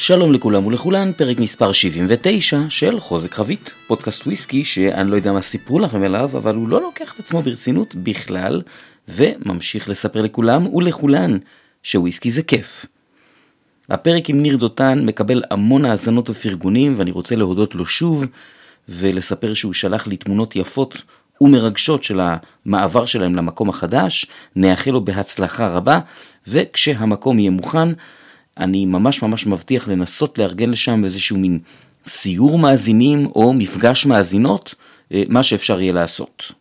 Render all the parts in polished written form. שלום לכולם ולכולן, פרק מספר 79 של חוזק חבית, פודקאסט וויסקי שאני לא יודע מה סיפרו לכם אליו, אבל הוא לא לוקח את עצמו ברצינות בכלל, וממשיך לספר לכולם ולכולן שוויסקי זה כיף. הפרק עם ניר דותן מקבל המון האזנות ופרגונים, ואני רוצה להודות לו שוב, ולספר שהוא שלח לי תמונות יפות ומרגשות של המעבר שלהם למקום החדש. נאחל לו בהצלחה רבה, וכשהמקום יהיה מוכן, אני ממש מבטיח לנסות לארגן לשם איזשהו מין סיור מאזינים או מפגש מאזינות, מה שאפשר יהיה לעשות.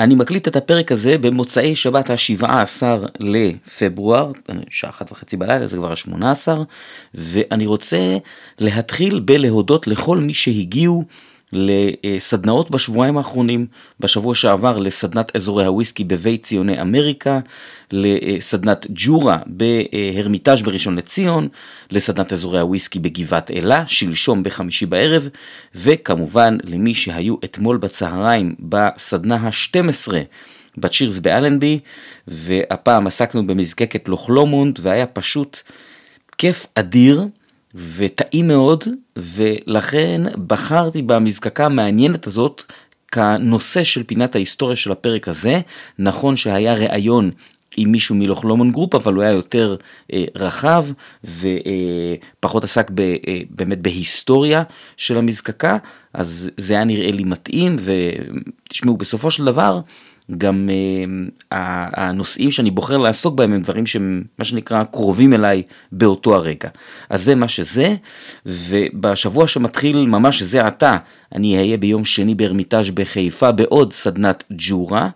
אני מקליט את הפרק הזה במוצאי שבת ה-17 לפברואר, שעה 1:30 בלילה, זה כבר ה-18, ואני רוצה להתחיל בלהודות לכל מי שהגיעו לסדנאות בשבועיים האחרונים, בשבוע שעבר לסדנת אזורי הוויסקי בבית ציוני אמריקה, לסדנת ג'ורה בהרמיטאז' בראשון לציון, לסדנת אזורי הוויסקי בגבעת אלה, שלשום בחמישי בערב, וכמובן למי שהיו אתמול בצהריים בסדנה ה-12 בצ'ירס באלנבי, והפעם עסקנו במזקקת לוחלומונד, והיה פשוט כיף אדיר, וטעים מאוד, ולכן בחרתי במזקקה המעניינת הזאת כנושא של פינת ההיסטוריה של הפרק הזה. נכון שהיה ראיון עם מישהו מלוחלומון גרופ, אבל הוא היה יותר רחב, ופחות עסק באמת בהיסטוריה של המזקקה, אז זה היה נראה לי מתאים, ותשמעו, בסופו של דבר, גם הנושאים שאני בוחר לעסוק בהם הם דברים שהם מה שנקרא קרובים אליי באותו הרגע. אז זה מה שזה, ובשבוע שמתחיל ממש זה עתה, אני אהיה ביום שני בהרמיטאז' בחיפה בעוד סדנת ג'ורה,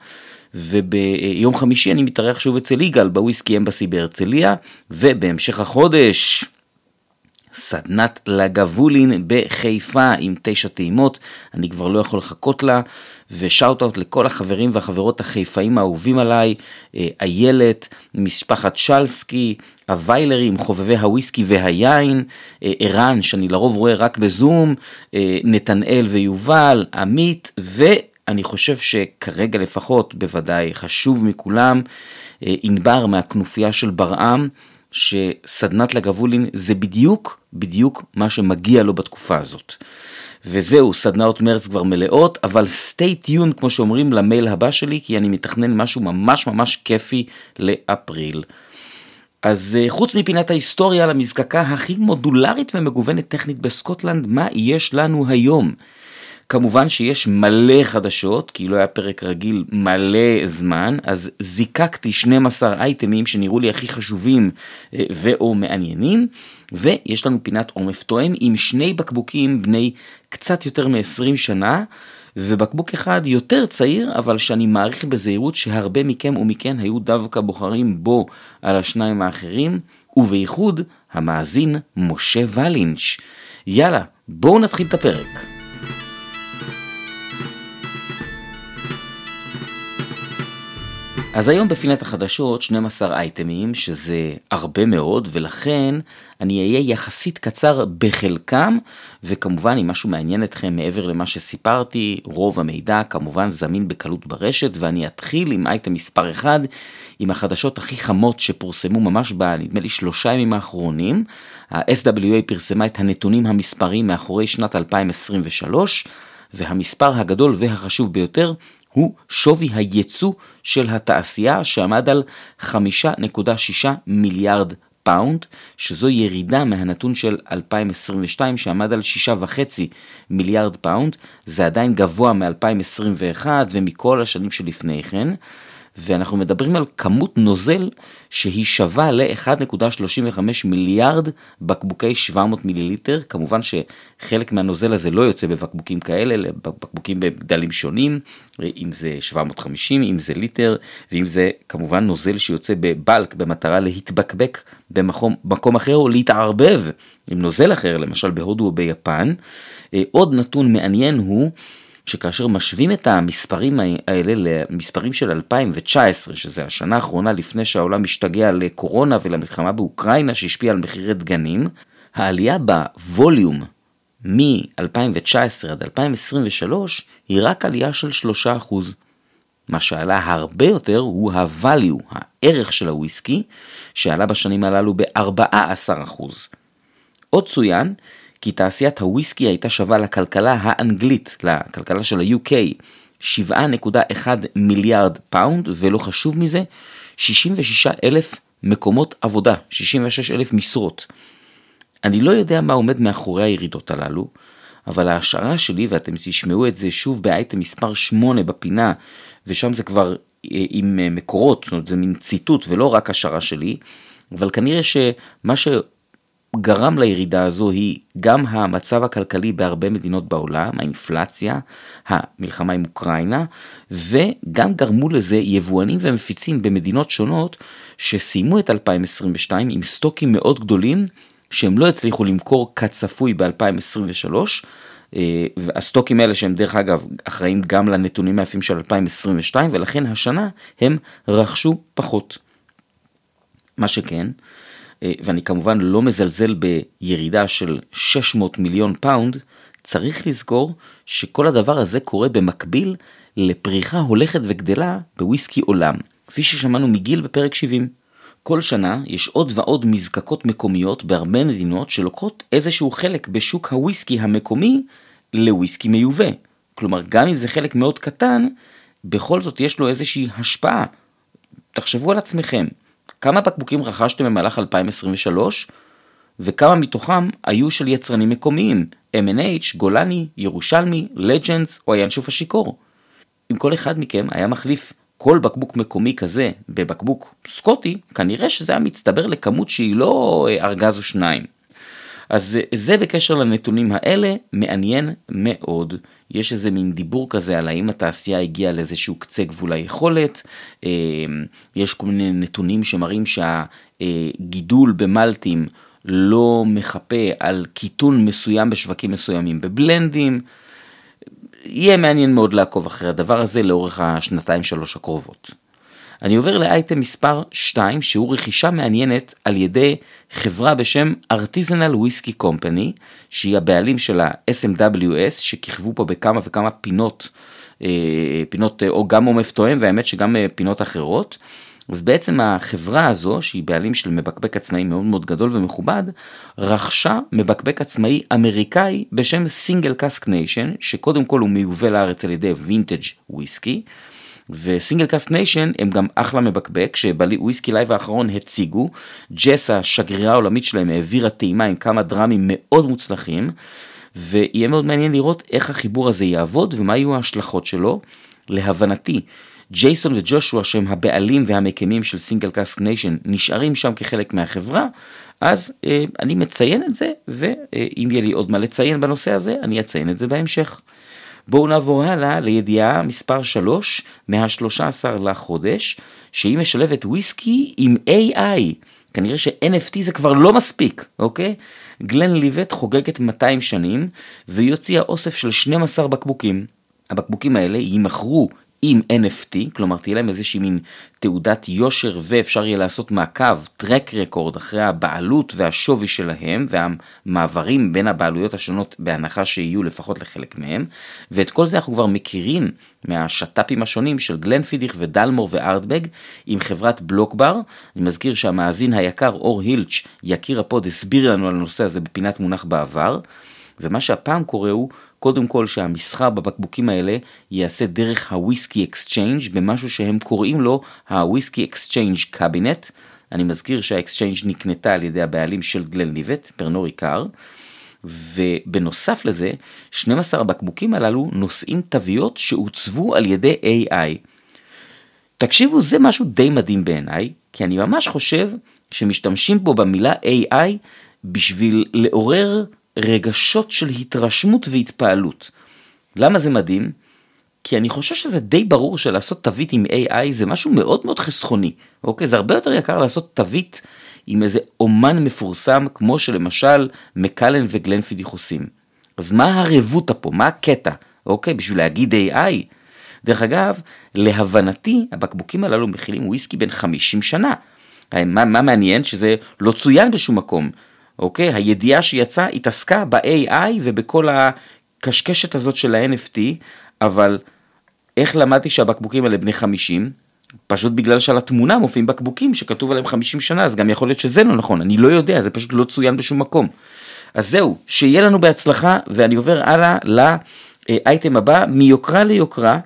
וביום חמישי אני מתארח שוב אצל יגאל בוויסקי אמבסי בהרצליה, ובהמשך החודש סדנת לגבולין בחיפה עם 9 טעימות, אני כבר לא יכול לחכות לה, ושאוט-אוט לכל החברים והחברות החיפאים האהובים עליי, איילת, משפחת שלסקי, הוויילרים, חובבי הוויסקי והיין, ערן שאני לרוב רואה רק בזום, נתנאל ויובל, עמית, ואני חושב שכרגע לפחות בוודאי חשוב מכולם, ענבר מהכנופיה של ברעם, שסדנת לגבולין זה בדיוק מה שמגיע לו בתקופה הזאת. וזהו, סדנאות מרץ כבר מלאות, אבל stay tuned כמו שאומרים למייל הבא שלי, כי אני מתכנן משהו ממש כיפי לאפריל. אז חוץ מפינת ההיסטוריה למזקקה הכי מודולרית ומגוונת טכנית בסקוטלנד, מה יש לנו היום? כמובן שיש מלא חדשות, כי לא היה פרק רגיל מלא זמן, אז זיקקתי 12 אייטמים שנראו לי הכי חשובים ואו מעניינים, ויש לנו פינת עומף תואם עם 2 בקבוקים בני קצת יותר מ-20 שנה, ובקבוק אחד יותר צעיר, אבל שאני מעריך בזהירות שהרבה מכם ומכן היו דווקא בוחרים בו על השניים האחרים, ובייחוד המאזין משה ולינץ'. יאללה, בואו נתחיל את הפרק. אז היום בפינת החדשות 12 אייטמים, שזה הרבה מאוד, ולכן אני אהיה יחסית קצר בחלקם, וכמובן אם משהו מעניין אתכם מעבר למה שסיפרתי, רוב המידע כמובן זמין בקלות ברשת, ואני אתחיל עם אייטם מספר 1, עם החדשות הכי חמות שפורסמו ממש נדמה לי 3 ימים האחרונים. ה-SWA פרסמה את הנתונים המספריים מאחורי שנת 2023, והמספר הגדול והחשוב ביותר, הוא שווי הייצוא של התעשייה שעמד על 5.6 מיליארד פאונד, שזו ירידה מהנתון של 2022 שעמד על 6.5 מיליארד פאונד, זה עדיין גבוה מ-2021 ומכל השנים שלפני כן, ואנחנו מדברים על כמות נוזל שהיא שווה ל-1.35 מיליארד בקבוקי 700 מיליליטר, כמובן שחלק מהנוזל הזה לא יוצא בבקבוקים כאלה, אלא בבקבוקים בגדלים שונים, אם זה 750, אם זה ליטר, ואם זה כמובן נוזל שיוצא בבלק במטרה להתבקבק במקום אחר או להתערבב עם נוזל אחר, למשל בהודו או ביפן. עוד נתון מעניין הוא, שכאשר משווים את המספרים האלה למספרים של 2019, שזה השנה האחרונה לפני שהעולם השתגע לקורונה ולמלחמה באוקראינה שהשפיעה על מחירי דגנים, העלייה בווליום מ-2019 עד 2023 היא רק עלייה של 3%. מה שעלה הרבה יותר הוא הווליו, הערך של הוויסקי, שעלה בשנים הללו ב-14%. עוד צוין כי תעשיית הוויסקי הייתה שווה לכלכלה האנגלית, לכלכלה של ה-UK, 7.1 מיליארד פאונד, ולא חשוב מזה, 66,000 מקומות עבודה, 66,000 משרות. אני לא יודע מה עומד מאחורי הירידות הללו, אבל ההשערה שלי, ואתם תשמעו את זה שוב באייטם מספר 8 בפינה, ושם זה כבר עם מקורות, זה מין ציטוט ולא רק השערה שלי, אבל כנראה שמה שגרם לירידה הזו היא גם המצב הכלכלי בהרבה מדינות בעולם, האינפלציה, המלחמה עם אוקראינה, וגם גרמו לזה יבואנים ומפיצים במדינות שונות שסיימו את 2022 עם סטוקים מאוד גדולים, שהם לא הצליחו למכור כצפוי ב-2023, והסטוקים האלה שהם דרך אגב אחראים גם לנתונים היפים של 2022, ולכן השנה הם רכשו פחות. מה שכן, ואני כמובן לא מזלזל בירידה של 600 מיליון פאונד, צריך לזכור שכל הדבר הזה קורה במקביל לפריחה הולכת וגדלה בוויסקי עולם, כפי ששמענו מגיל בפרק 70. כל שנה יש עוד ועוד מזקקות מקומיות בהרבה מדינות שלוקחות איזשהו חלק בשוק הוויסקי המקומי לוויסקי מיובא. כלומר, גם אם זה חלק מאוד קטן, בכל זאת יש לו איזושהי השפעה. תחשבו על עצמכם, כמה בקבוקים רכשתם במהלך 2023, וכמה מתוכם היו של יצרנים מקומיים, M&H, גולני, ירושלמי, לג'נדס או הינשוף השיקור. אם כל אחד מכם היה מחליף כל בקבוק מקומי כזה בבקבוק סקוטי, כנראה שזה היה מצטבר לכמות שהיא לא ארגז או שניים. אז זה בקשר לנתונים האלה, מעניין מאוד. יש איזה מין דיבור כזה על האם התעשייה הגיעה לאיזשהו קצה גבול היכולת, יש כל מיני נתונים שמראים שהגידול במלטים לא מחפה על קיטון מסוים בשווקים מסוימים בבלנדים, יהיה מעניין מאוד לעקוב אחרי הדבר הזה לאורך השנתיים-3 הקרובות. אני עובר לאייטם מספר 2, שהוא רכישה מעניינת על ידי חברה בשם Artisanal Whiskey Company, שהיא הבעלים של ה-SMWS, שכיכבו פה בכמה וכמה פינות או גם עומף תואם, והאמת שגם פינות אחרות. אז בעצם החברה הזו, שהיא בעלים של מבקבק עצמאי מאוד מאוד גדול ומכובד, רכשה מבקבק עצמאי אמריקאי בשם סינגל קאסק ניישן, שקודם כל הוא מיובא לארץ על ידי וינטג' וויסקי, וסינגל קאסק ניישן הם גם אחלה מבקבק, שבוויסקי לייב האחרון הציגו, ג'ס השגרירה העולמית שלהם העבירה טעימה עם כמה דרמים מאוד מוצלחים, ויהיה מאוד מעניין לראות איך החיבור הזה יעבוד ומה יהיו ההשלכות שלו. להבנתי, ג'ייסון וג'ושוע שהם הבעלים והמקמים של סינגל קאסק ניישן נשארים שם כחלק מהחברה, אז אני מציין את זה, ואם יהיה לי עוד מה לציין בנושא הזה, אני אציין את זה בהמשך. בואו נעבור הלאה לידיעה מספר 3 מה-13 לחודש, שהיא משלבת וויסקי עם AI. כנראה ש-NFT זה כבר לא מספיק, אוקיי? גלן ליבט חוגגת 200 שנים, והיא הוציאה אוסף של 12 בקבוקים. הבקבוקים האלה יימכרו עם NFT, כלומר תהיה להם איזושהי מין תעודת יושר, ואפשר יהיה לעשות מעקב, טרק רקורד, אחרי הבעלות והשווי שלהם, והמעברים בין הבעלויות השונות, בהנחה שיהיו לפחות לחלק מהם, ואת כל זה אנחנו כבר מכירים, מהשטאפים השונים של גלנפידיך ודלמור וארטבג, עם חברת בלוקבר. אני מזכיר שהמאזין היקר אור הילץ' יקיר הפוד הסביר לנו על הנושא הזה בפינת מונח בעבר, ומה שהפעם קורה הוא, קודם כל שהמסחר בבקבוקים האלה יעשה דרך הוויסקי אקסצ'יינג' במשהו שהם קוראים לו הוויסקי אקסצ'יינג' קאבינט. אני מזכיר שהאקסצ'יינג' נקנתה על ידי הבעלים של גלנליבט, ברנור עיקר, ובנוסף לזה, 12 הבקבוקים הללו נושאים תוויות שעוצבו על ידי AI. תקשיבו, זה משהו די מדהים בעיניי, כי אני ממש חושב שמשתמשים בו במילה AI בשביל לעורר רגשות של התרשמות והתפעלות. למה זה מדהים? כי אני חושב שזה די ברור שלעשות תווית עם AI זה משהו מאוד מאוד חסכוני. אוקיי? זה הרבה יותר יקר לעשות תווית עם איזה אומן מפורסם, כמו שלמשל מקלן וגלנפידיך עושים. אז מה הרבותה פה? מה הקטע? אוקיי? בשביל להגיד AI. דרך אגב, להבנתי, הבקבוקים הללו מכילים וויסקי בין 50 שנה. מה מעניין? שזה לא צוין בשום מקום. אוקיי, הידיעה שיצאה התעסקה ב-AI ובכל הקשקשת הזאת של ה-NFT, אבל איך למדתי שהבקבוקים האלה בני 50? פשוט בגלל שעל התמונה מופיעים בקבוקים שכתוב עליהם 50 שנה, אז גם יכול להיות שזה לא נכון, אני לא יודע, זה פשוט לא צוין בשום מקום. אז זהו, שיהיה לנו בהצלחה, ואני עובר הלאה לאייטם הבא, מיוקרה ליוקרה,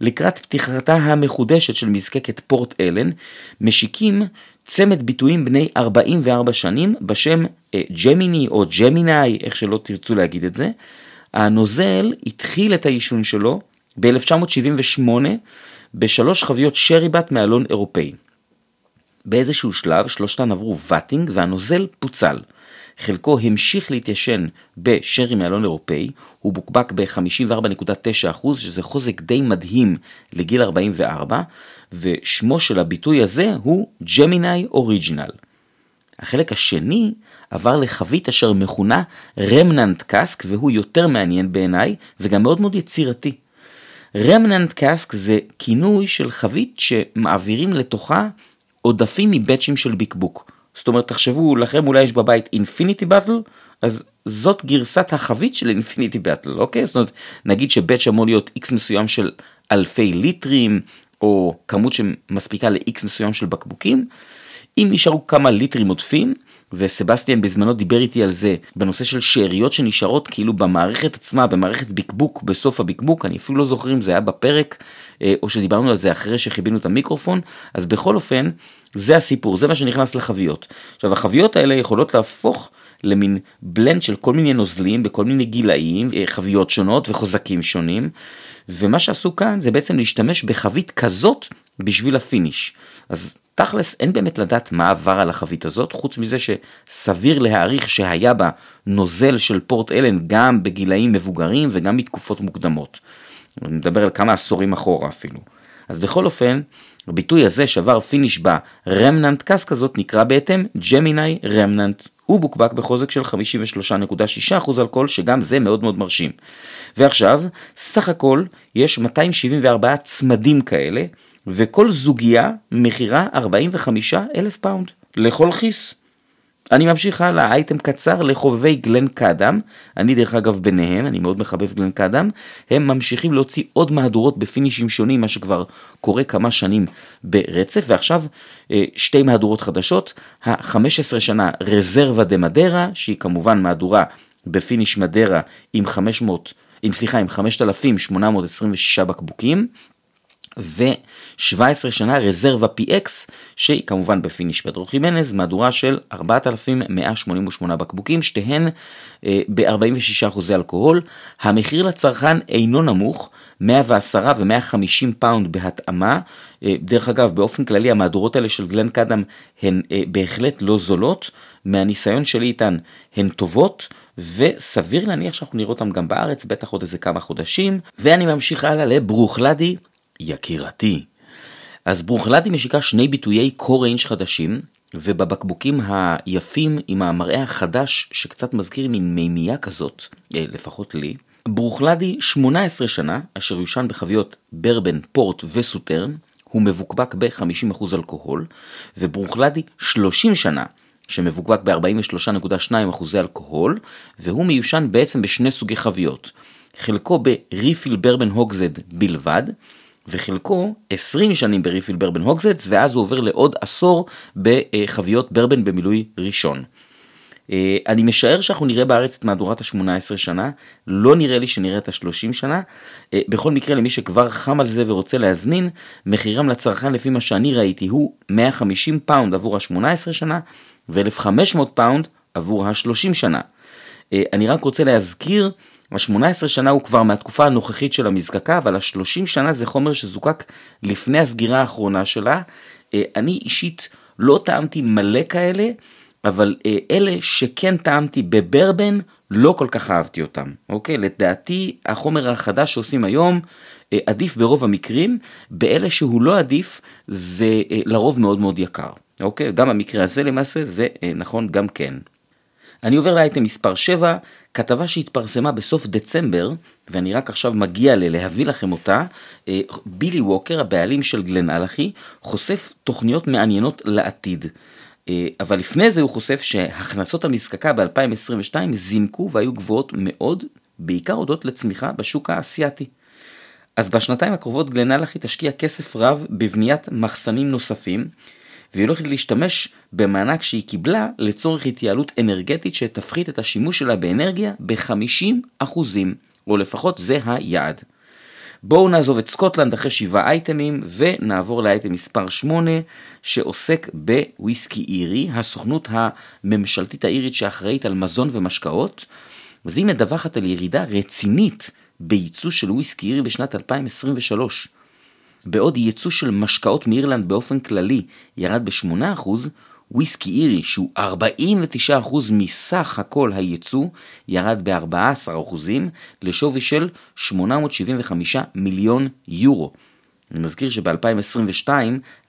לקראת פתיחתה המחודשת של מזקקת פורט אלן, משיקים צמד ביטויים בני 44 שנים, בשם ג'מיני או ג'מיני, איך שלא תרצו להגיד את זה. הנוזל התחיל את העישון שלו ב-1978, בשלוש חביות שריבת מאלון אירופאי. באיזשהו שלב שלושתן עברו וטינג והנוזל פוצל. חלקו המשיך להתיישן בשרי מאלון אירופאי, הוא בוקבק ב-54.9%, שזה חוזק די מדהים לגיל 44, ושמו של הביטוי הזה הוא ג'מיני אוריג'ינל. החלק השני עבר לחבית אשר מכונה רמננט קאסק, והוא יותר מעניין בעיניי וגם מאוד מאוד יצירתי. רמננט קאסק זה כינוי של חבית שמעבירים לתוכה עודפים מבטשים של בקבוק. זאת אומרת, תחשבו לכם, אולי יש בבית אינפיניטי באטל, אז זאת גרסת החבית של אינפיניטי באטל, אוקיי? זאת אומרת, נגיד שבטש אמור להיות X מסוים של אלפי ליטרים, או כמות שמספיקה ל-X מסוים של בקבוקים. אם נשארו כמה ליטרים עודפים, וסבסטיאן בזמנו דיבר איתי על זה, בנושא של שאריות שנשארות כאילו במערכת עצמה, במערכת בקבוק, בסוף הבקבוק, אני אפילו לא זוכר אם זה היה בפרק, או שדיברנו על זה אחרי שחיבינו את המיקרופון, אז בכל אופן, זה הסיפור, זה מה שנכנס לחביות. עכשיו, החביות האלה יכולות להפוך למין בלנד של כל מיני נוזלים, בכל מיני גילאים, חביות שונות וחוזקים שונים, ומה שעשו כאן זה בעצם להשתמש בחבית כזאת בשביל הפיניש. אז תכלס, אין באמת לדעת מה עבר על החבית הזאת, חוץ מזה שסביר להעריך שהיה בה נוזל של פורט אלן גם בגילאים מבוגרים וגם בתקופות מוקדמות. אני מדבר על כמה עשורים אחורה אפילו. אז בכל אופן, הביטוי הזה שבר פיניש בה רמננט קאס כזאת נקרא בהתאם ג'מיני רמננט. הוא בוקבק בחוזק של 53.6% אלכוהול, שגם זה מאוד מאוד מרשים. ועכשיו, סך הכל יש 274 צמדים כאלה, וכל זוגיה מחירה 45,000 פאונד לכל כיס. אני ממשיך הלאה, אייטם קצר לחובבי גלן קאדם, אני דרך אגב ביניהם, אני מאוד מחבב גלן קאדם, הם ממשיכים להוציא עוד מהדורות בפינישים שונים, מה שכבר קורה כמה שנים ברצף, ועכשיו שתי מהדורות חדשות, ה-15 שנה רזרבה דה מדרה, שהיא כמובן מהדורה בפיניש מדרה עם 5,826 בקבוקים, ו-17 שנה רזרבה PX, שהיא כמובן בפיניש פדרו חימנז, מהדורה של 4,188 בקבוקים, שתיהן ב-46% אלכוהול. המחיר לצרכן אינו נמוך, 110 ו-150 פאונד בהתאמה. דרך אגב, באופן כללי, המהדורות האלה של גלן קאדם הן בהחלט לא זולות, מהניסיון שלי איתן הן טובות, וסביר להניח שאנחנו נראה אותן גם בארץ, בטח עוד איזה כמה חודשים. ואני ממשיך הלאה לברוכלדי, יקירתי. אז ברוכלדי משיקה שני ביטויי קוריינג' חדשים, ובבקבוקים היפים עם המראה החדש שקצת מזכיר מין מימייה כזאת, לפחות לי. ברוכלדי 18 שנה, אשר יושן בחביות ברבן, פורט וסוטרן, הוא מבוקבק ב-50% אלכוהול, וברוכלדי 30 שנה, שמבוקבק ב-43.2% אלכוהול, והוא מיושן בעצם בשני סוגי חביות, חלקו בריפיל ברבן הוגזד בלבד, וחלקו 20 שנים בריפיל ברבן הוגזדס, ואז הוא עובר לעוד עשור בחביות ברבן במילוי ראשון. אני משער שאנחנו נראה בארץ את מהדורת ה-18 שנה, לא נראה לי שנראה את ה-30 שנה, בכל מקרה למי שכבר חם על זה ורוצה להזמין, מחירם לצרכן לפי מה שאני ראיתי הוא 150 פאונד עבור ה-18 שנה, ו-1,500 פאונד עבור ה-30 שנה. אני רק רוצה להזכיר, ה-18 שנה הוא כבר מהתקופה הנוכחית של המזקקה, אבל ה-30 שנה זה חומר שזוקק לפני הסגירה האחרונה שלה. אני אישית לא טעמתי מלא כאלה, אבל אלה שכן טעמתי בברבן, לא כל כך אהבתי אותם. אוקיי? לדעתי, החומר החדש שעושים היום עדיף ברוב המקרים, באלה שהוא לא עדיף, זה לרוב מאוד מאוד יקר. אוקיי? גם המקרה הזה למעשה, זה נכון גם כן. אני עובר לאייטם מספר 7, כתבה שהתפרסמה בסוף דצמבר, ואני רק עכשיו מגיע להביא לכם אותה, בילי ווקר, הבעלים של גלן אלחי, חושף תוכניות מעניינות לעתיד. אבל לפני זה הוא חושף שהכנסות המזקקה ב-2022 זינקו והיו גבוהות מאוד, בעיקר הודות לצמיחה בשוק האסיאתי. אז בשנתיים הקרובות גלן אלחי תשקיע כסף רב בבניית מחסנים נוספים, והיא הולכת להשתמש במענק שהיא קיבלה לצורך התייעלות אנרגטית שתפחית את השימוש שלה באנרגיה ב-50%, או לפחות זה היעד. בואו נעזוב את סקוטלנד אחרי 7 אייטמים ונעבור לאייטם מספר 8 שעוסק בוויסקי אירי, הסוכנות הממשלתית האירית שאחראית על מזון ומשקאות. אז היא מדווחת על ירידה רצינית בייצוא של וויסקי אירי בשנת 2023. בעוד ייצוא של משקאות מאירלנד באופן כללי ירד ב-8%, וויסקי אירי שהוא 49% מסך הכל הייצוא ירד ב-14% לשווי של 875 מיליון יורו. אני מזכיר שב-2022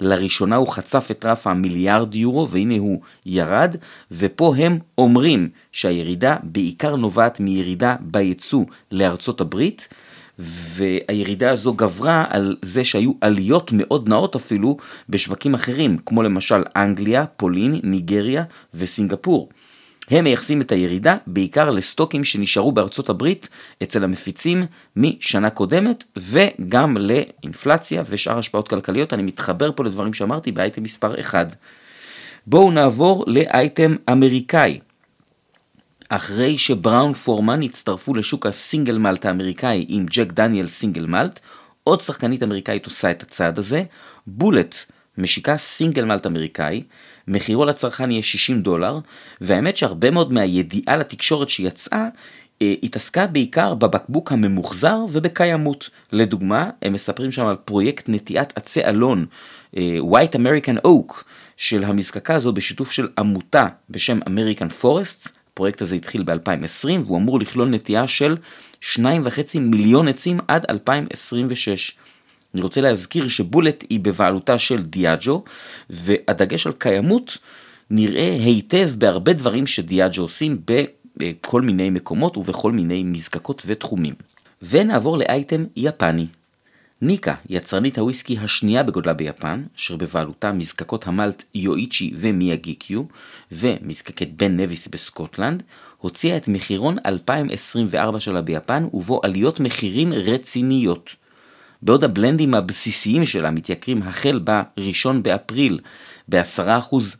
לראשונה הוא חצף את רף המיליארד יורו והנה הוא ירד, ופה הם אומרים שהירידה בעיקר נובעת מירידה בייצוא לארצות הברית, והירידה הזו גברה על זה שהיו עליות מאוד נאות אפילו בשווקים אחרים, כמו למשל אנגליה, פולין, ניגריה וסינגפור. הם מייחסים את הירידה בעיקר לסטוקים שנשארו בארצות הברית אצל המפיצים משנה קודמת, וגם לאינפלציה ושאר השפעות כלכליות. אני מתחבר פה לדברים שאמרתי באייטם מספר 1. בואו נעבור לאייטם אמריקאי. אחרי שבראון פורמן הצטרפו לשוק הסינגל מלט האמריקאי עם ג'ק דניאל סינגל מלט, עוד שחקנית אמריקאית עושה את הצעד הזה, בולט משיקה סינגל מלט אמריקאי, מחירו לצרכן יהיה $60, והאמת שהרבה מאוד מהידיעה לתקשורת שיצאה, התעסקה בעיקר בבקבוק הממוחזר ובקיימות. לדוגמה, הם מספרים שם על פרויקט נטיעת עצי אלון, White American Oak, של המזקקה הזו בשיתוף של עמותה בשם American Forests. הפרויקט הזה התחיל ב-2020, והוא אמור לכלול נטייה של 2.5 מיליון עצים עד 2026. אני רוצה להזכיר שבולט היא בבעלותה של דיאג'ו, והדגש על קיימות נראה היטב בהרבה דברים שדיאג'ו עושים בכל מיני מקומות ובכל מיני מזקקות ותחומים. ונעבור לאייטם יפני. ניקה, יצרנית הוויסקי השנייה בגודלה ביפן, אשר בבעלותה מזקקות המלט יואיצ'י ומיאגיקיו, ומזקקת בן נביס בסקוטלנד, הוציאה את מחירון 2024 שלה ביפן, ובו עליות מחירים רציניות. בעוד הבלנדים הבסיסיים שלה מתייקרים החל בראשון באפריל, ב10%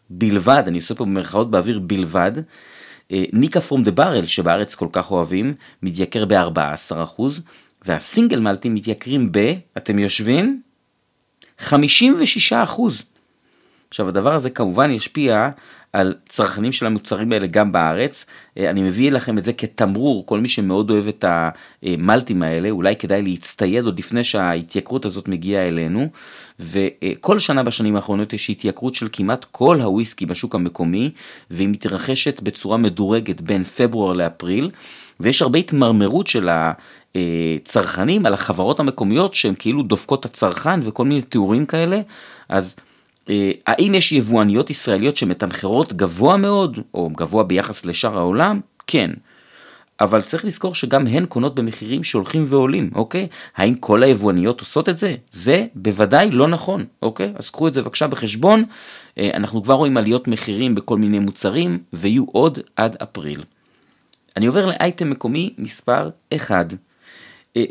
בלבד, אני עושה פה במרכאות באוויר בלבד, ניקה פרום דה ברל שבארץ כל כך אוהבים, מתייקר ב14%, והסינגל מלטים מתייקרים אתם יושבים? 56%. עכשיו הדבר הזה כמובן ישפיע על צרכנים של המוצרים האלה גם בארץ. אני מביא לכם את זה כתמרור, כל מי שמאוד אוהב את המלטים האלה, אולי כדאי להצטייד עוד לפני שההתייקרות הזאת מגיעה אלינו, וכל שנה בשנים האחרונות יש התייקרות של כמעט כל הוויסקי בשוק המקומי, והיא מתרחשת בצורה מדורגת בין פברואר לאפריל, ויש הרבה התמרמרות של הצרכנים על החברות המקומיות שהן כאילו דופקות הצרכן וכל מיני תיאורים כאלה. אז האם יש יבואניות ישראליות שמתמחרות גבוה מאוד או גבוה ביחס לשאר העולם? כן. אבל צריך לזכור שגם הן קונות במחירים שהולכים ועולים, אוקיי? האם כל היבואניות עושות את זה? זה בוודאי לא נכון, אוקיי? אז קחו את זה בבקשה בחשבון. אנחנו כבר רואים עליות מחירים בכל מיני מוצרים ויהיו עוד עד אפריל. אני עובר לאייטם מקומי מספר 1.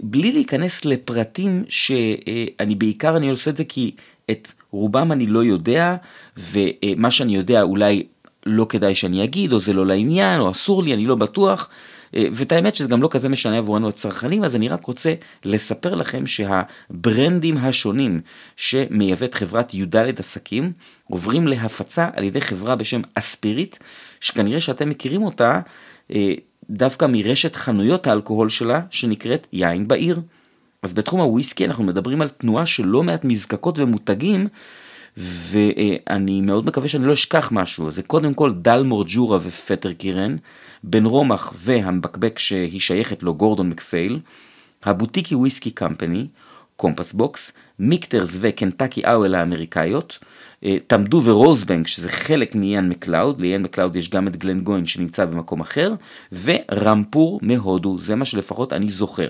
בלי להיכנס לפרטים שאני בעיקר עושה את זה כי את רובם אני לא יודע, ומה שאני יודע אולי לא כדאי שאני אגיד, או זה לא לעניין, או אסור לי, אני לא בטוח, ואת האמת שזה גם לא כזה משנה עבורנו הצרכנים, אז אני רק רוצה לספר לכם שהברנדים השונים שמייבאת חברת יודלת עסקים, עוברים להפצה על ידי חברה בשם אספירית, שכנראה שאתם מכירים אותה, דווקא מרשת חנויות האלכוהול שלה שנקראת יין בעיר. אז בתחום הוויסקי אנחנו מדברים על תנועה של לא מעט מזקקות ומותגים, ואני מאוד מקווה שאני לא אשכח משהו. זה קודם כל דלמור ג'ורה ופטר קירן, בן רומח והמבקבק שהיא שייכת לו גורדון מקפייל, הבוטיקי וויסקי קמפני, קומפס בוקס, מיקטרס וקנטקי אוול האמריקאיות, תמדו ורוזבנק שזה חלק מיין מקלאוד, ליין מקלאוד יש גם את גלן גוין שנמצא במקום אחר, ורמפור מהודו, זה מה שלפחות אני זוכר.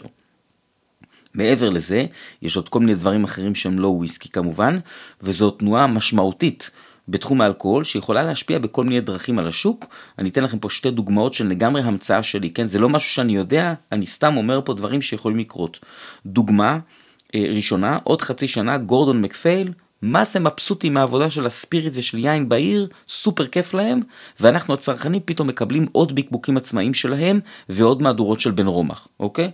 מעבר לזה, יש עוד כל מיני דברים אחרים שהם לא וויסקי כמובן, וזו תנועה משמעותית בתחום האלכוהול שיכולה להשפיע בכל מיני דרכים על השוק. אני אתן לכם פה 2 דוגמאות של לגמרי המצאה שלי, כן? זה לא משהו שאני יודע, אני סתם אומר פה דברים שיכולים לקרות. דוגמה ראשונה, עוד חצי שנה גורדון מקפייל מה זה מבסוטים מהעבודה של הספיריט ושל יין בעיר, סופר כיף להם, ואנחנו הצרכנים פתאום מקבלים עוד בקבוקים עצמאיים שלהם, ועוד מהדורות של בן רומח, אוקיי?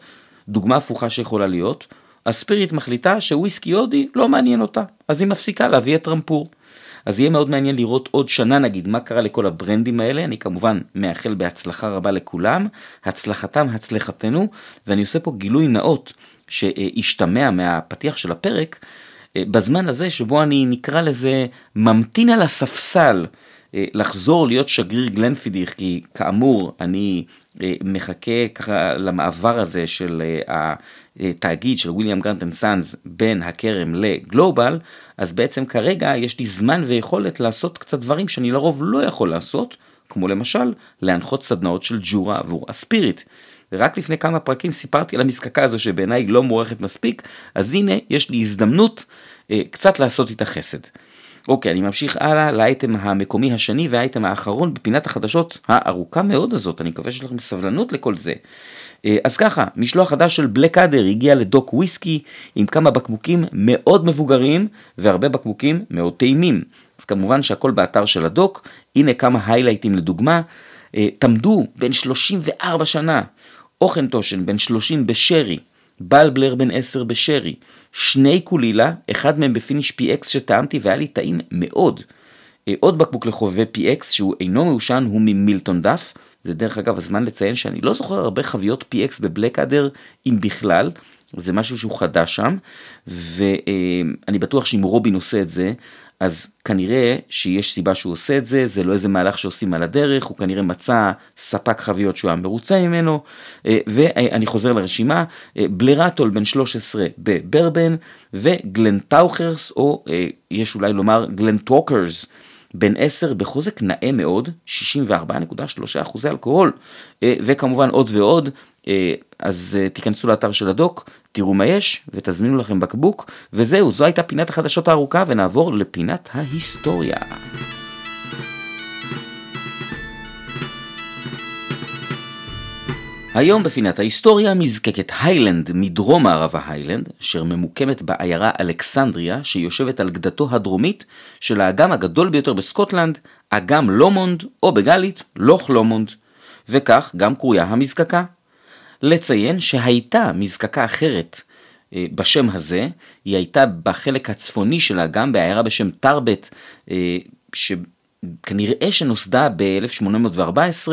דוגמה הפוכה שיכולה להיות, הספיריט מחליטה שוויסקי הודי לא מעניין אותה, אז היא מפסיקה להביא את טרמפור. אז יהיה מאוד מעניין לראות עוד שנה נגיד מה קרה לכל הברנדים האלה, אני כמובן מאחל בהצלחה רבה לכולם, הצלחתם הצלחתנו, ואני עושה פה גילוי נאות שהשתמע מהפתיח של הפרק, בזמן הזה שבו אני נקרא לזה ממתין על הספסל לחזור להיות שגריר גלנפידיך, כי כאמור אני מחכה ככה למעבר הזה של התאגיד של וויליאם גרנט אנד סאנס בין הקרם לגלובל, אז בעצם כרגע יש לי זמן ויכולת לעשות קצת דברים שאני לרוב לא יכול לעשות, כמו למשל להנחות סדנאות של ג'ורה עבור הספיריט. רק לפני כמה פרקים סיפרתי על המזקקה הזו שבעיניי לא מוערכת מספיק, אז הנה יש לי הזדמנות קצת לעשות איתה חסד. אוקיי, אני ממשיך הלאה לאייטם המקומי השני והאייטם האחרון בפינת החדשות הארוכה מאוד הזאת, אני מקווה שיש לכם סבלנות לכל זה. אז ככה, משלוח חדש של בלקאדר הגיע לדוק וויסקי עם כמה בקבוקים מאוד מבוגרים והרבה בקבוקים מאוד טעימים. אז כמובן שהכל באתר של הדוק, הנה כמה היילייטים לדוגמה, תמדו בין 34 שנה, אוכנטושן בין 30 בשרי, בלבלר בין 10 בשרי, שני קולילה, אחד מהם בפיניש PX שטעמתי והיה לי טעים מאוד. עוד בקבוק לחובבי PX שהוא אינו מאושן, הוא ממילטון דף, זה דרך אגב הזמן לציין שאני לא זוכר הרבה חוויות PX בבלקאדר אם בכלל, זה משהו שהוא חדש שם, ואני בטוח שאם רובין עושה את זה, אז כנראה שיש סיבה שהוא עושה את זה, זה לא איזה מהלך שעושים על הדרך, הוא כנראה מצא ספק חוויות שהוא היה מרוצה ממנו, ואני חוזר לרשימה, בלרטול בן 13 בברבן, וגלנטאוכרס, או יש אולי לומר גלנטוקרס, בן 10 בחוזק נאה מאוד, 64.3% אלכוהול, וכמובן עוד ועוד, אז תיכנסו לאתר של הדוק, תראו מה יש ותזמינו לכם בקבוק, וזהו, זו הייתה פינת החדשות הארוכה ונעבור לפינת ההיסטוריה. היום בפינת ההיסטוריה מזקקת היילנד מדרום מערב ההיילנד, אשר ממוקמת בעיירה אלכסנדריה שיושבת על גדתו הדרומית של האגם הגדול ביותר בסקוטלנד, אגם לומונד או בגלית לוך לומונד, וכך גם קרויה המזקקה. לציין שהייתה מזקקה אחרת בשם הזה, היא הייתה בחלק הצפוני שלה גם בעיירה בשם טרבט, שכנראה שנוסדה ב-1814,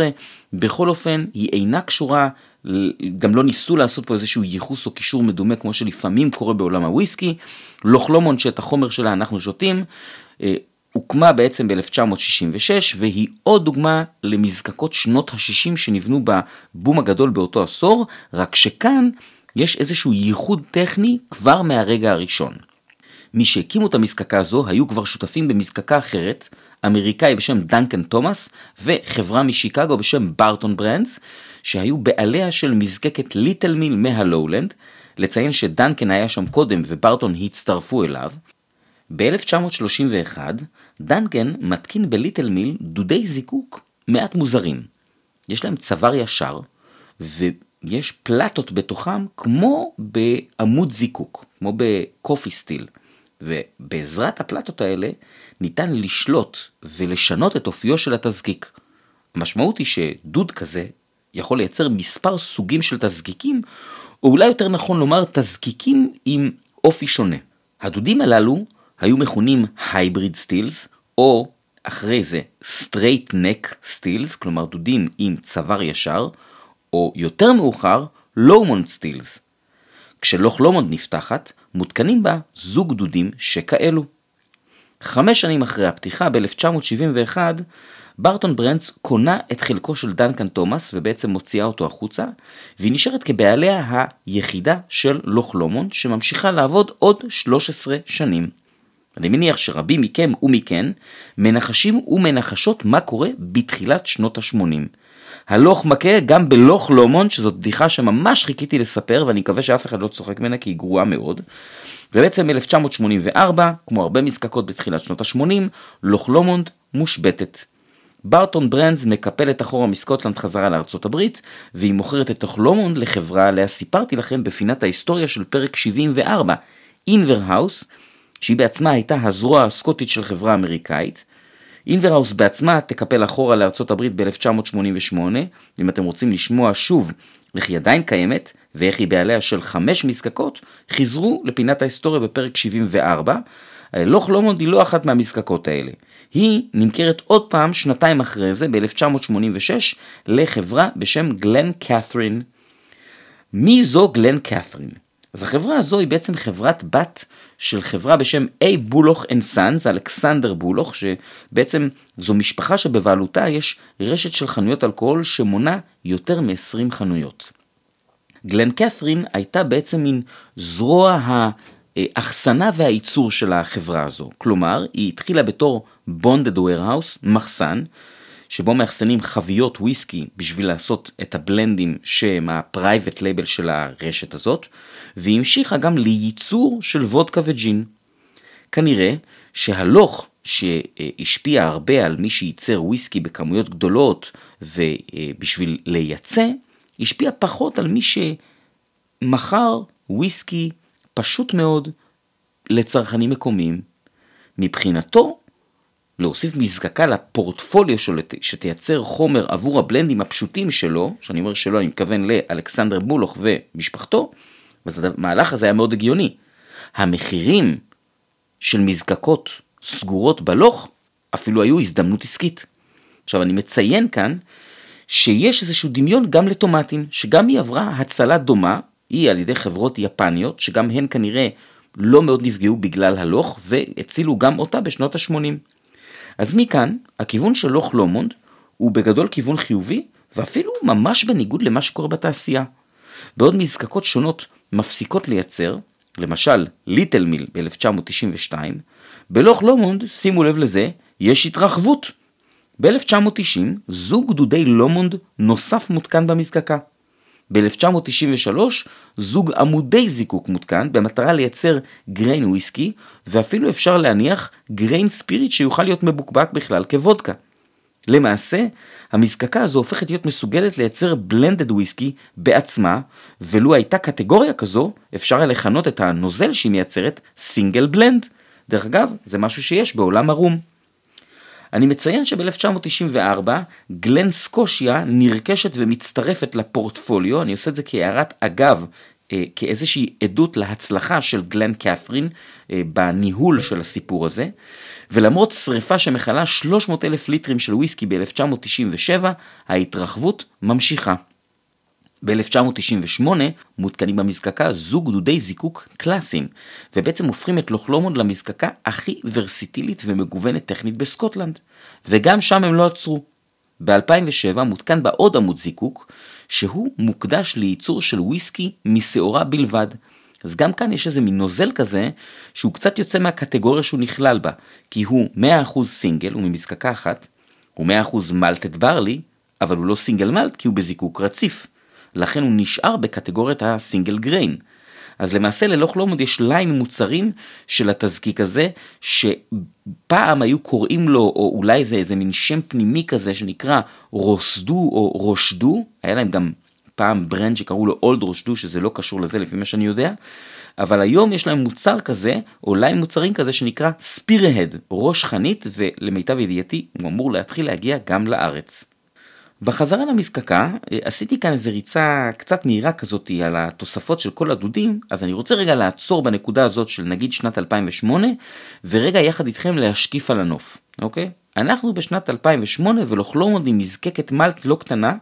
בכל אופן היא אינה קשורה, גם לא ניסו לעשות פה איזשהו ייחוס או קישור מדומה כמו שלפעמים קורה בעולם הוויסקי, לוך לומונד שאת החומר שלה אנחנו שותים, הוקמה בעצם ב-1966, והיא עוד דוגמה למזקקות שנות ה-60 שנבנו בבום הגדול באותו עשור, רק שכאן יש איזשהו ייחוד טכני כבר מהרגע הראשון. מי שהקימו את המזקקה הזו היו כבר שותפים במזקקה אחרת, אמריקאי בשם דנקן תומאס, וחברה משיקגו בשם בארטון ברנדס, שהיו בעליה של מזקקת ליטל מיל מהלולנד, לציין שדנקן היה שם קודם וברטון הצטרפו אליו. ב-1931 דנקן מתקין בליטל מיל דודי זיקוק מעט מוזרים. יש להם צוואר ישר ויש פלטות בתוכם כמו בעמוד זיקוק, כמו בקופי סטיל. ובעזרת הפלטות האלה ניתן לשלוט ולשנות את אופיו של התזקיק. המשמעות היא שדוד כזה יכול לייצר מספר סוגים של תזקיקים, או אולי יותר נכון לומר תזקיקים עם אופי שונה. הדודים הללו היו מכונים הייבריד סטילס, או אחרי זה סטרייט נק סטילס, כלומר דודים עם צוואר ישר, או יותר מאוחר לומונד סטילס. כשלוך לומונד נפתחת, מותקנים בה זוג דודים שכאלו. 5 שנים אחרי הפתיחה, ב-1971, בארטון ברנדס קונה את חלקו של דנקן תומאס ובעצם מוציאה אותו החוצה, והיא נשארת כבעליה היחידה של לוך לומונד, שממשיכה לעבוד עוד 13 שנים. אני מניח שרבים מכם ומכן מנחשים ומנחשות מה קורה בתחילת שנות ה-80. הלוך מכה גם בלוך לומונד, שזאת בדיחה שממש חיכיתי לספר, ואני מקווה שאף אחד לא צוחק ממנה כי היא גרועה מאוד. ובעצם 1984, כמו הרבה מזקקות בתחילת שנות ה-80, לוך לומונד מושבתת. בארטון ברנדס מקפלת אחורה מסקוטלנד חזרה לארצות הברית, והיא מוכרת את לוך לומונד לחברה עליה סיפרתי לכם בפינת ההיסטוריה של פרק 74, אינברהאוס, שהיא בעצמה הייתה הזרוע הסקוטית של חברה אמריקאית. אינבראוס בעצמה תקפל אחורה לארצות הברית ב-1988, אם אתם רוצים לשמוע שוב איך היא עדיין קיימת, ואיך היא בעליה של 5 מזקקות, חיזרו לפינת ההיסטוריה בפרק 74, לוח לומונד היא לא אחת מהמזקקות האלה. היא נמכרת עוד פעם 2 אחרי זה, ב-1986, לחברה בשם גלן קת'רין. מי זו גלן קת'רין? אז החברה הזו היא בעצם חברת בת של חברה בשם A. בולוך & Sons, אלכסנדר בולוך, שבעצם זו משפחה שבבעלותה יש רשת של חנויות אלכוהול שמונה יותר מ-20 חנויות. גלן קת'רין הייתה בעצם מין זרוע האחסנה והייצור של החברה הזו. כלומר, היא התחילה בתור bonded warehouse, מחסן, שבו מאחסנים חביות וויסקי בשביל לעשות את הבלנדים שהם הפרייבט לייבל של הרשת הזאת, והיא המשיכה גם לייצור של וודקה וג'ין. כנראה שהלוך שהשפיע הרבה על מי שייצר וויסקי בכמויות גדולות ובשביל לייצא, השפיע פחות על מי שמכר וויסקי פשוט מאוד לצרכנים מקומיים. מבחינתו, להוסיף מזקקה לפורטפוליו שלו שתייצר חומר עבור הבלנדים הפשוטים שלו, שאני אומר שלו, אני מתכוון לאלכסנדר בולוך ומשפחתו, אז המהלך הזה היה מאוד הגיוני. המחירים של מזקקות סגורות בלוך אפילו היו הזדמנות עסקית. עכשיו אני מציין כאן שיש איזשהו דמיון גם לטומטים, שגם היא עברה הצלה דומה, היא על ידי חברות יפניות, שגם הן כנראה לא מאוד נפגעו בגלל הלוך, והצילו גם אותה בשנות ה-80. אז מכאן, הכיוון של לוח לומונד הוא בגדול כיוון חיובי, ואפילו ממש בניגוד למה שקורה בתעשייה. בעוד מזקקות שונות מפסיקות לייצר, למשל ליטל מיל ב-1992, בלוח לומונד, שימו לב לזה, יש התרחבות. ב-1990 זוג גדודי לומונד נוסף מותקן במזקקה. ב-1993 זוג עמודי זיקוק מותקן במטרה לייצר גריין וויסקי, ואפילו אפשר להניח גריין ספיריט שיוכל להיות מבוקבק בכלל כוודקה. למעשה, המזקקה הזו הופכת להיות מסוגלת לייצר בלנדד וויסקי בעצמה, ולו הייתה קטגוריה כזו, אפשר היה לכנות את הנוזל שהיא מייצרת סינגל בלנד. דרך אגב, זה משהו שיש בעולם הרום. אני מציין שב-1994 גלן סקושיה נרכשת ומצטרפת לפורטפוליו, אני עושה את זה כהערת אגב, כאיזושהי עדות להצלחה של גלן קת'רין בניהול של הסיפור הזה, ולמרות שריפה שמחלה 300,000 ליטרים של וויסקי ב-1997, ההתרחבות ממשיכה. ב-1998 מותקנים במזקקה זוג דודי זיקוק קלאסיים, ובעצם הופכים את לוח לומונד למזקקה הכי ורסיטילית ומגוונת טכנית בסקוטלנד. וגם שם הם לא עצרו. ב-2007 מותקן בה עוד עמוד זיקוק, שהוא מוקדש לייצור של וויסקי מסעורה בלבד. אז גם כאן יש איזה מין נוזל כזה, שהוא קצת יוצא מהקטגוריה שהוא נכלל בה, כי הוא 100% סינגל, הוא ממזקקה אחת, הוא 100% מלטד ברלי, אבל הוא לא סינגל מלט, כי הוא בזיקוק רציף. לכן הוא נשאר בקטגוריית הסינגל גריין. אז למעשה ללוח לומונד יש ליין מוצרים של התזקיק הזה, שפעם היו קוראים לו, או אולי זה איזה מין שם פנימי כזה שנקרא רוסדו או רושדו, היה להם גם פעם ברנד שקראו לו אולד רושדו, שזה לא קשור לזה לפי מה שאני יודע, אבל היום יש להם מוצר כזה, או ליין מוצרים כזה שנקרא ספירהד, ראש חנית, ולמיטב ידיעתי הוא אמור להתחיל להגיע גם לארץ. בחזרה למזקקה, עשיתי כאן איזו ריצה קצת מהירה כזאת על התוספות של כל הדודים, אז אני רוצה רגע לעצור בנקודה הזאת של נגיד שנת 2008, ורגע יחד איתכם להשקיף על הנוף, אוקיי? אנחנו בשנת 2008 ולוח לומונד היא מזקקת מלט לא קטנה,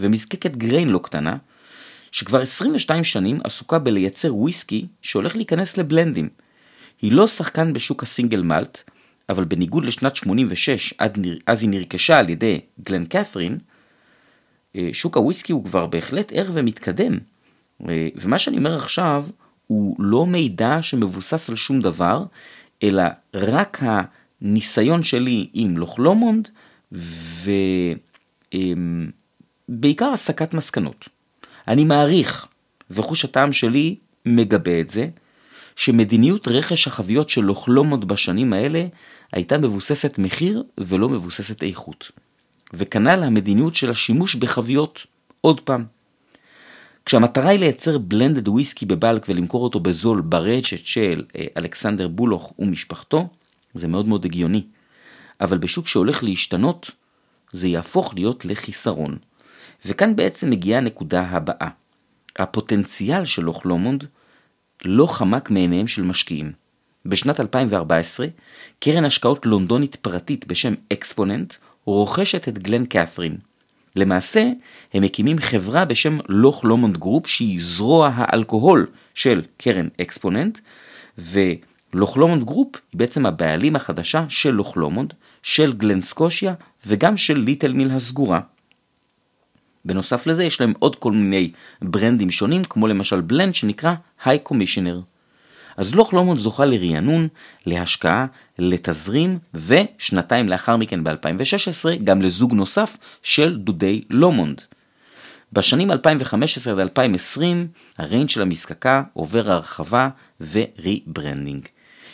ומזקקת גריין לא קטנה, שכבר 22 שנים עסוקה בלייצר וויסקי שהולך להיכנס לבלנדים. היא לא שחקן בשוק הסינגל מלט, אבל בניגוד לשנת 86, אז היא נרכשה על ידי גלן קת'רין, שוק הוויסקי הוא כבר בהחלט ער ומתקדם. ומה שאני אומר עכשיו, הוא לא מידע שמבוסס על שום דבר, אלא רק הניסיון שלי עם לוח לומונד, ובעיקר הסקת מסקנות. אני מעריך, וחוש הטעם שלי מגבה את זה, שמדיניות רכש החביות של לוח לומונד בשנים האלה הייתה מבוססת מחיר ולא מבוססת איכות. וכנ"ל המדיניות של השימוש בחביות עוד פעם. כשהמטרה היא לייצר בלנדד וויסקי בבלק ולמכור אותו בזול ברשת של אלכסנדר בולוך ומשפחתו, זה מאוד מאוד הגיוני. אבל בשוק שהולך להשתנות, זה יהפוך להיות לחיסרון. וכאן בעצם מגיעה הנקודה הבאה. הפוטנציאל של אוכלומונד לא חמק מעיניהם של משקיעים. בשנת 2014, קרן השקעות לונדונית פרטית בשם אקספוננט רוכשת את גלן קאפרין. למעשה, הם מקימים חברה בשם לוך לומונד גרופ, שהיא זרוע האלכוהול של קרן אקספוננט, ולוך לומונד גרופ היא בעצם הבעלים החדשה של לוך לומונד, של גלן סקושיה וגם של ליטל מיל הסגורה. בנוסף לזה יש להם עוד כל מיני ברנדים שונים, כמו למשל בלנד שנקרא היי קומישיונר. אז לוך לומונד זוכה לרענון, להשקעה, לתזרים, ושנתיים לאחר מכן ב-2016 גם לזוג נוסף של דודי לומונד. בשנים 2015 עד 2020 הריינג' של המזקקה עובר הרחבה וריברנדינג.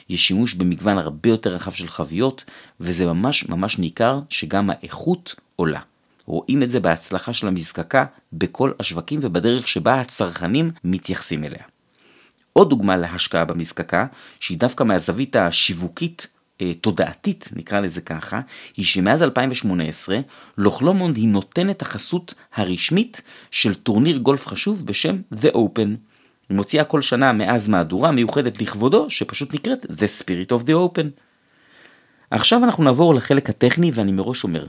יש שימוש במגוון הרבה יותר רחב של חוויות, וזה ממש ממש ניכר שגם האיכות עולה. רואים את זה בהצלחה של המזקקה בכל השווקים ובדרך שבה הצרכנים מתייחסים אליה. עוד דוגמה להשקעה במזקקה, שהיא דווקא מהזווית השיווקית, תודעתית, נקרא לזה ככה, היא שמאז 2018, לוך לומונד היא נותנת החסות הרשמית של טורניר גולף חשוב בשם The Open. היא מוציאה כל שנה מאז מהדורה מיוחדת לכבודו, שפשוט נקראת The Spirit of the Open. עכשיו אנחנו נעבור לחלק הטכני, ואני מראש אומר,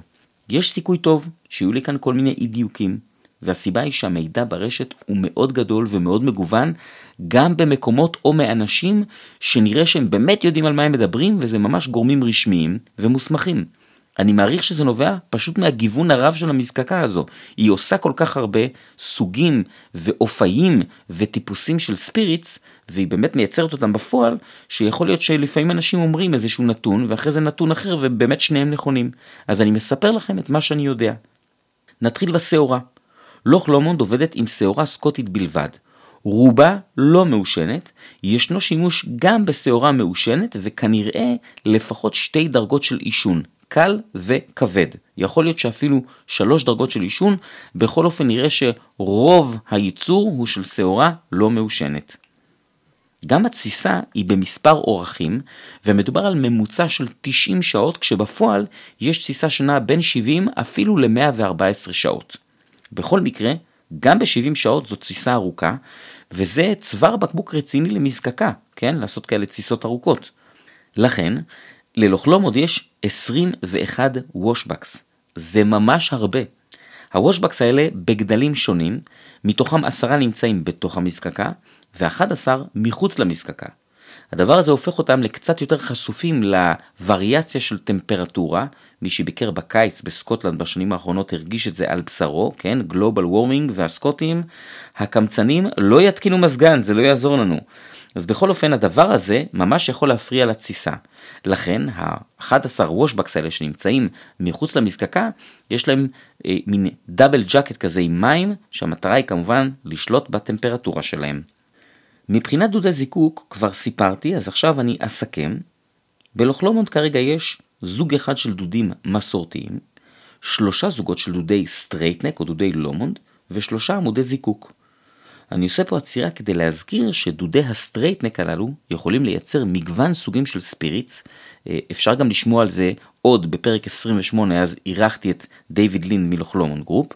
יש סיכוי טוב שיהיו לי כאן כל מיני אי-דיוקים, והסיבה היא שהמידע ברשת הוא מאוד גדול ומאוד מגוון, גם במקומות או מאנשים שנראה שהם באמת יודעים על מה הם מדברים, וזה ממש גורמים רשמיים ומוסמכים. אני מעריך שזה נובע פשוט מהגיוון הרב של המזקקה הזו. היא עושה כל כך הרבה סוגים ואופיים וטיפוסים של ספיריטס, והיא באמת מייצרת אותם בפועל, שיכול להיות שלפעמים אנשים אומרים איזשהו נתון, ואחרי זה נתון אחר, ובאמת שניהם נכונים. אז אני מספר לכם את מה שאני יודע. נתחיל בסעורה. לוך לומונד עובדת עם שעורה סקוטית בלבד. רובה לא מעושנת, ישנו שימוש גם בשעורה מעושנת, וכנראה לפחות 2 דרגות של עישון, קל וכבד. יכול להיות שאפילו 3 דרגות של עישון, בכל אופן נראה שרוב הייצור הוא של שעורה לא מעושנת. גם התסיסה היא במספר אורחים, ומדובר על ממוצע של 90 שעות, כשבפועל יש תסיסה שנעה בין 70 אפילו ל-114 שעות. בכל מקרה, גם ב-70 שעות זו תסיסה ארוכה, וזה צוואר בקבוק רציני למזקקה, כן? לעשות כאלה תסיסות ארוכות. לכן, ללוך לומונד יש 21 וושבקס. זה ממש הרבה. הוושבקס האלה בגדלים שונים, מתוכם 10 נמצאים בתוך המזקקה, ו11 מחוץ למזקקה. הדבר הזה הופך אותם לקצת יותר חשופים לווריאציה של טמפרטורה. מי שביקר בקיץ בסקוטלנד בשנים האחרונות הרגיש את זה על בשרו, כן? גלובל וורמינג והסקוטים, הקמצנים לא יתקינו מזגן, זה לא יעזור לנו. אז בכל אופן הדבר הזה ממש יכול להפריע לתסיסה. לכן ה-11 וושבקס האלה שנמצאים מחוץ למזקקה, יש להם מין דאבל ג'קט כזה עם מים, שהמטרה היא כמובן לשלוט בטמפרטורה שלהם. מבחינת דודי זיקוק כבר סיפרתי, אז עכשיו אני אסכם. בלוך לומונד כרגע יש זוג אחד של דודים מסורתיים, 3 זוגות של דודי סטרייטנק או דודי לומונד, ו3 עמודי זיקוק. אני עושה פה עצירה כדי להזכיר שדודי הסטרייטנק הללו יכולים לייצר מגוון סוגים של ספיריטס. אפשר גם לשמוע על זה עוד בפרק 28, אז אירחתי את דיוויד לין מלוך לומונד גרופ,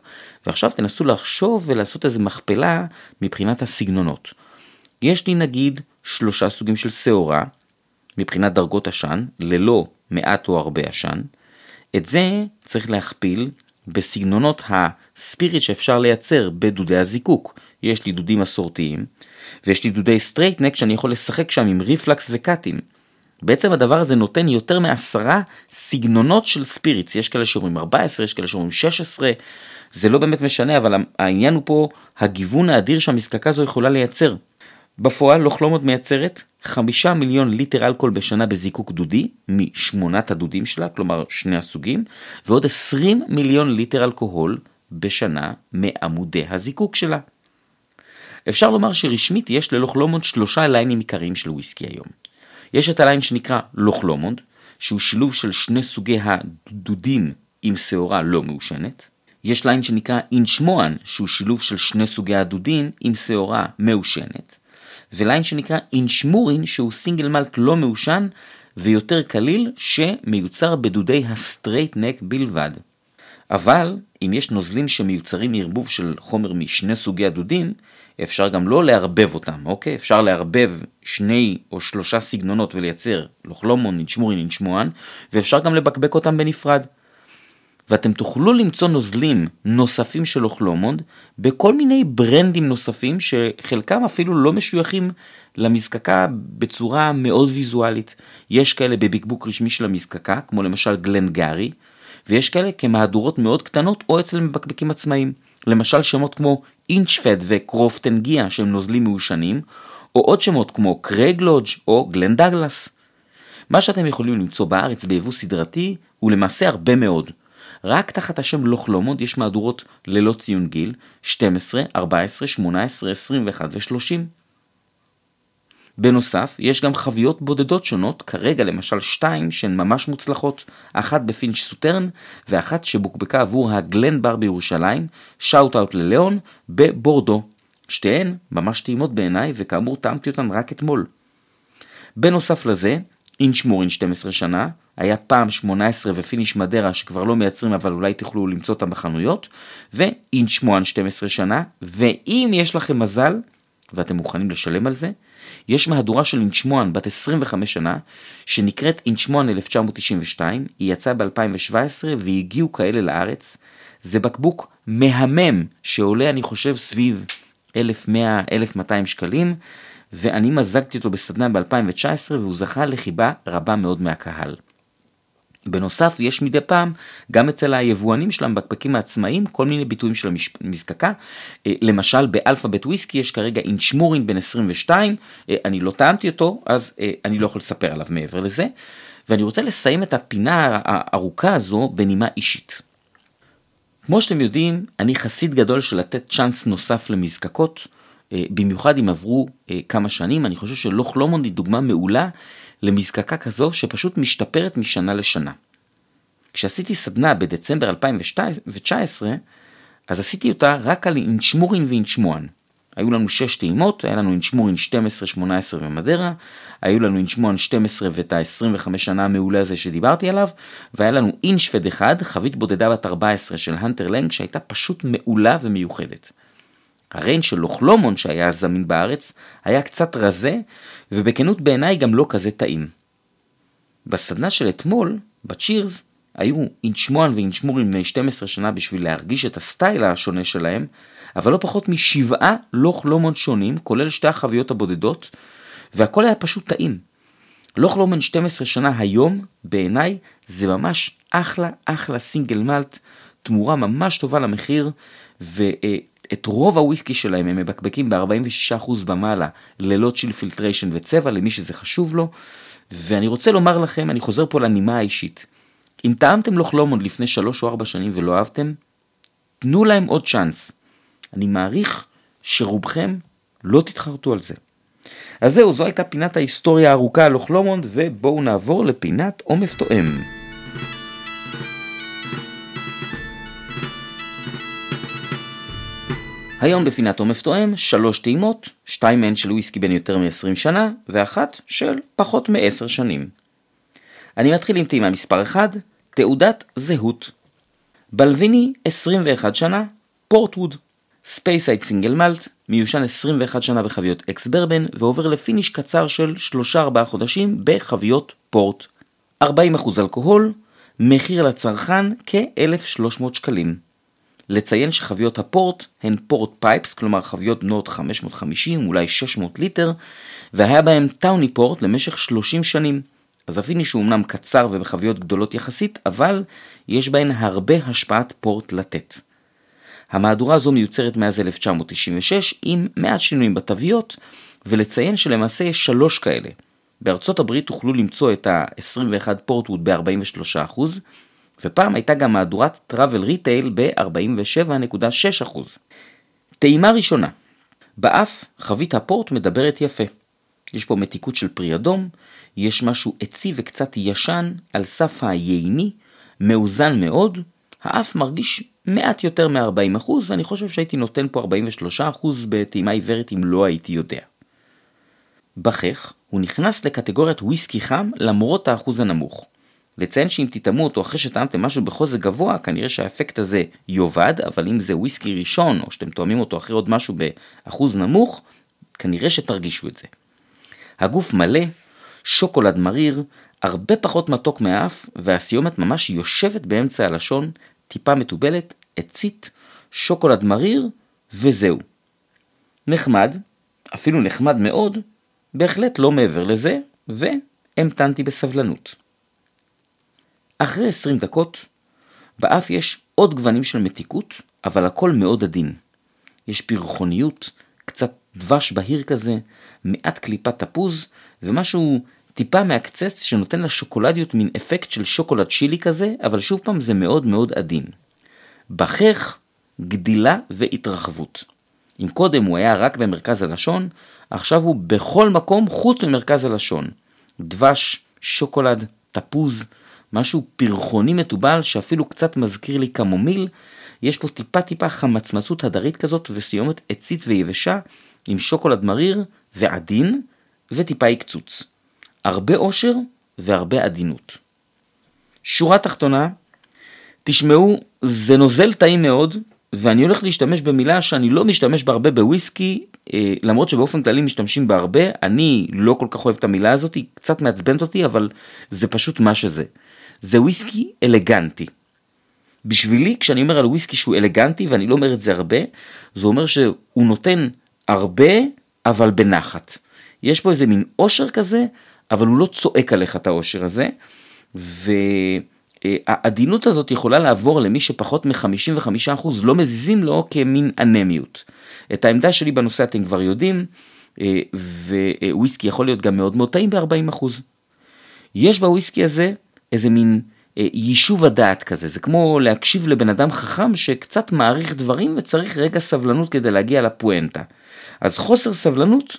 ועכשיו תנסו לחשוב ולעשות איזה מכפלה מבחינת הסגנונות. יש לי נגיד 3 סוגים של שעורה, מבחינת דרגות עשן, ללא מעט או הרבה עשן. את זה צריך להכפיל בסגנונות הספיריט שאפשר לייצר בדודי הזיקוק. יש לי דודים מסורתיים, ויש לי דודי סטרייטנק שאני יכול לשחק שם עם ריפלקס וקאטים. בעצם הדבר הזה נותן יותר מ10 סגנונות של ספיריטס. יש כאלה שאומרים 14, יש כאלה שאומרים 16, זה לא באמת משנה, אבל העניין הוא פה הגיוון האדיר שהמזקקה הזו יכולה לייצר. בפועל לוך לומונד מייצרת 5 מיליון ליטר אלכוהול בשנה בזיקוק דודי, מ8 הדודים שלה, כלומר 2 הסוגים, ועוד 20 מיליון ליטר אלכוהול בשנה מעמודי הזיקוק שלה. אפשר לומר שרשמית יש ללוך לומונד 3 ליינים עיקריים של וויסקי היום. יש את הליין שנקרא לוך לומונד, שהוא שילוב של 2 סוגי הדודים עם שעורה לא מעושנת. יש ליין שנקרא אינשמואן, שהוא שילוב של שני סוגי הדודים עם שעורה מאושנת, וליין שנקרא אינשמורין, שהוא סינגל מלט לא מאושן ויותר קליל, שמיוצר בדודי הסטרייט נק בלבד. אבל אם יש נוזלים שמיוצרים מערבוב של חומר משני סוגי הדודים, אפשר גם לא לערבב אותם, אוקיי? אפשר לערבב שני או שלושה סגנונות ולייצר לוחלומון, אינשמורין, אינשמואן, ואפשר גם לבקבק אותם בנפרד. ואתם תוכלו למצוא נוזלים נוספים של לוחלומון בכל מיני ברנדים נוספים, שחלקם אפילו לא משויכים למזקקה בצורה מאוד ויזואלית. יש כאלה בבקבוק רשמי של המזקקה, כמו למשל גלנגרי, ויש כאלה כמהדורות מאוד קטנות או אצל מבקבקים עצמאיים. למשל שמות כמו אינצ'פד וקרופטנגיה שהם נוזלים מאושנים, או עוד שמות כמו קרייגלודג' או גלנדגלס. מה שאתם יכולים למצוא בארץ ביבוא סדרתי הוא למעשה הרבה מאוד. רק תחת השם לוחלומון יש מהדורות ללא ציון גיל, 12, 14, 18, 21 ו-30. בנוסף, יש גם חוויות בודדות שונות, כרגע למשל 2 שהן ממש מוצלחות, אחת בפינש סוטרן ואחת שבוקבקה עבור הגלן בר בירושלים, שאוט אאוט ללאון, בבורדו. שתיהן ממש טעימות בעיניי, וכאמור טעמתי אותן רק אתמול. בנוסף לזה, אינשמורין 12 שנה, היה פעם 18 ופיניש מדרה שכבר לא מייצרים, אבל אולי תוכלו למצוא אותם בחנויות, ואינשמואן 12 שנה, ואם יש לכם מזל, ואתם מוכנים לשלם על זה, יש מהדורה של אינשמואן בת 25 שנה, שנקראת אינשמואן 1992, היא יצאה ב-2017 והגיעו כאלה לארץ. זה בקבוק מהמם שעולה אני חושב סביב 1100-1200 שקלים, ואני מזגתי אותו בסדנה ב-2019 והוא זכה לחיבה רבה מאוד מהקהל. בנוסף, יש מדי פעם גם אצל היבואנים של המבקבקים העצמאיים כל מיני ביטויים של המזקקה. למשל באלפאבית וויסקי יש כרגע אינשמורין בן 22, אני לא טעמתי אותו אז אני לא יכול לספר עליו מעבר לזה, ואני רוצה לסיים את הפינה הארוכה הזו בנימה אישית. כמו שאתם יודעים, אני חסיד גדול של לתת צ'אנס נוסף למזקקות, במיוחד אם עברו כמה שנים. אני חושב שלוחלומון היא דוגמה מעולה למזקקה כזו שפשוט משתפרת משנה לשנה. כשעשיתי סדנה בדצמבר 2019, אז עשיתי אותה רק על אינשמורין ואינשמואן. היו לנו 6 טעימות, היה לנו אינשמורין 12, 18 ומדרה, היו לנו אינשמואן 12 ואת ה-25 שנה המעולה הזה שדיברתי עליו, והיה לנו אינשפד אחד, חבית בודדה בת 14 של הנטר לנג, שהייתה פשוט מעולה ומיוחדת. הריין של לוחלומון שהיה זמין בארץ היה קצת רזה, ובכנות בעיניי גם לא כזה טעים. בסדנה של אתמול, בצ'ירס, היו אינשמואן ואינשמורין בני 12 שנה בשביל להרגיש את הסטייל השונה שלהם, אבל לא פחות מ7 לוחלומון שונים, כולל שתי החוויות הבודדות, והכל היה פשוט טעים. לוחלומן 12 שנה היום, בעיניי, זה ממש אחלה סינגל מלט, תמורה ממש טובה למחיר, את רוב הוויסקי שלהם הם מבקבקים ב-46% במעלה, ללא צ'יל פילטריישן וצבע, למי שזה חשוב לו. ואני רוצה לומר לכם, אני חוזר פה לנימה האישית. אם טעמתם לוחלומון לפני 3 או 4 שנים ולא אהבתם, תנו להם עוד צ'אנס. אני מעריך שרובכם לא תתחרטו על זה. אז זהו, זו הייתה פינת ההיסטוריה הארוכה על לוחלומון, ובואו נעבור לפינת עומף תואם. היום בפינת עומף תואם 3 טעימות, 2 מהן של וויסקי בין יותר מ-20 שנה, ואחת של פחות מ-10 שנים. אני מתחיל עם טעימה מספר 1, תעודת זהות. בלוויני 21 שנה, פורטווד. ספייסייד סינגל מלט, מיושן 21 שנה בחביות אקס ברבן, ועובר לפיניש קצר של 3-4 חודשים בחביות פורט. 40% אלכוהול, מחיר לצרכן כ-1,300 שקלים. לציין שחביות הפורט הן פורט פייפס, כלומר חביות בנות 550, אולי 600 ליטר, והיה בהם טאוני פורט למשך 30 שנים. אז הפיניש הוא אמנם קצר ובחביות גדולות יחסית, אבל יש בהן הרבה השפעת פורט לתת. המהדורה הזו מיוצרת מאז 1996 עם 100 שינויים בתוויות, ולציין שלמעשה יש 3 כאלה. בארצות הברית תוכלו למצוא את ה-21 פורטווד ב-43%, ופעם הייתה גם מהדורת טראבל ריטייל ב-47.6%. טעימה ראשונה. באף חבית הפורט מדברת יפה. יש פה מתיקות של פרי אדום, יש משהו עצי וקצת ישן על סף היעיני, מאוזן מאוד, האף מרגיש מעט יותר מ-40%, ואני חושב שהייתי נותן פה 43% בטעימה עיוורת אם לא הייתי יודע. בחך, הוא נכנס לקטגוריית וויסקי חם למרות האחוז הנמוך. לציין שאם תטעמו אותו אחרי שטעמתם משהו בחוזק גבוה, כנראה שהאפקט הזה יובד, אבל אם זה וויסקי ראשון, או שאתם תואמים אותו אחרי עוד משהו באחוז נמוך, כנראה שתרגישו את זה. הגוף מלא, שוקולד מריר, הרבה פחות מתוק מהאף, והסיומת ממש יושבת באמצע הלשון, טיפה מטובלת, עצית, שוקולד מריר, וזהו. נחמד, אפילו נחמד מאוד, בהחלט לא מעבר לזה, והמתנתי בסבלנות. אחרי 20 דקות, באף יש עוד גוונים של מתיקות, אבל הכל מאוד עדין. יש פרחוניות, קצת דבש בהיר כזה, מעט קליפת תפוז, ומשהו טיפה מהקצץ שנותן לשוקולדיות מין אפקט של שוקולד שילי כזה, אבל שוב פעם זה מאוד מאוד עדין. בחך, גדילה והתרחבות. אם קודם הוא היה רק במרכז הלשון, עכשיו הוא בכל מקום חוץ ממרכז הלשון. דבש, שוקולד, תפוז, משהו פרחוני מטובל שאפילו קצת מזכיר לי כמומיל, יש פה טיפה חמצמצות הדרית כזאת וסיומת עצית ויבשה עם שוקולד מריר ועדין וטיפה הקצוץ. הרבה עושר והרבה עדינות. שורה תחתונה, תשמעו, זה נוזל טעים מאוד, ואני הולך להשתמש במילה שאני לא משתמש בהרבה בוויסקי, למרות שבאופן כללי משתמשים בהרבה, אני לא כל כך אוהב את המילה הזאת, היא קצת מעצבנת אותי, אבל זה פשוט מה שזה. זה וויסקי אלגנטי. בשבילי, כשאני אומר על וויסקי שהוא אלגנטי, ואני לא אומר את זה הרבה, זה אומר שהוא נותן הרבה, אבל בנחת. יש פה איזה מין עושר כזה, אבל הוא לא צועק עליך את העושר הזה, והעדינות הזאת יכולה לעבור למי שפחות מ-55% לא מזיזים לו כמין אנמיות. את העמדה שלי בנושא אתם כבר יודעים, וויסקי יכול להיות גם מאוד מאוד טעים ב-40%. יש בוויסקי הזה איזה מין יישוב הדעת כזה, זה כמו להקשיב לבן אדם חכם שקצת מעריך דברים וצריך רגע סבלנות כדי להגיע לפואנטה. אז חוסר סבלנות,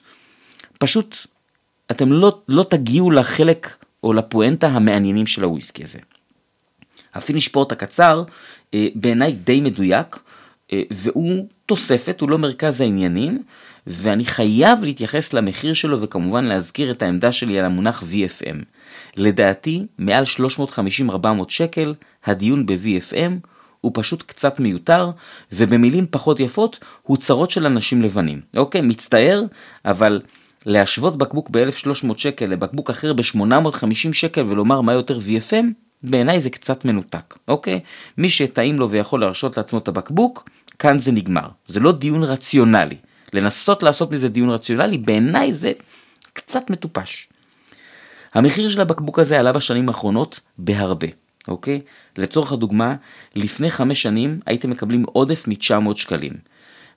פשוט אתם לא תגיעו לחלק או לפואנטה המעניינים של הוויסקי הזה. הפיניש פה את הקצר בעיניי די מדויק, והוא תוספת, הוא לא מרכז העניינים, ואני חייב להתייחס למחיר שלו וכמובן להזכיר את העמדה שלי על המונח VFM. לדעתי, מעל 350-400 שקל, הדיון ב-VFM הוא פשוט קצת מיותר, ובמילים פחות יפות, הוא צרות של אנשים לבנים. אוקיי, מצטער, אבל להשוות בקבוק ב-1,300 שקל לבקבוק אחר ב-850 שקל ולומר מה יותר VFM, בעיניי זה קצת מנותק, אוקיי? מי שטעים לו ויכול להרשות לעצמו את הבקבוק, כאן זה נגמר. זה לא דיון רציונלי. לנסות לעשות מזה דיון רציונלי, בעיניי זה קצת מטופש. המחיר של הבקבוק הזה עלה בשנים האחרונות בהרבה, אוקיי? לצורך הדוגמה, לפני 5 שנים הייתם מקבלים עודף מ-900 שקלים.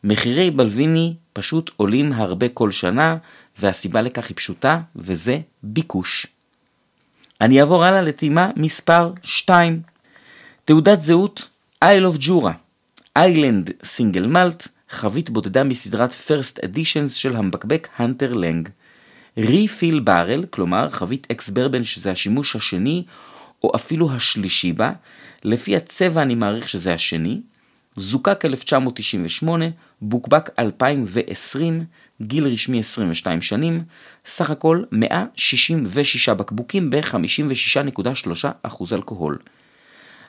מחירי בלוויני פשוט עולים הרבה כל שנה, והסיבה לכך היא פשוטה, וזה ביקוש. אני אעבור הלאה לטעימה מספר 2. תעודת זהות Isle of Jura. איילנד סינגל מלט, חבית בודדה מסדרת First Editions של המבקבק הנטר לנג. ריפיל ברל, כלומר חבית אקס ברבן שזה השימוש השני או אפילו השלישי בה, לפי הצבע אני מעריך שזה השני. זוקק 1998, בוקבק 2020, גיל רשמי 22 שנים, סך הכל 166 בקבוקים ב-56.3% אלכוהול.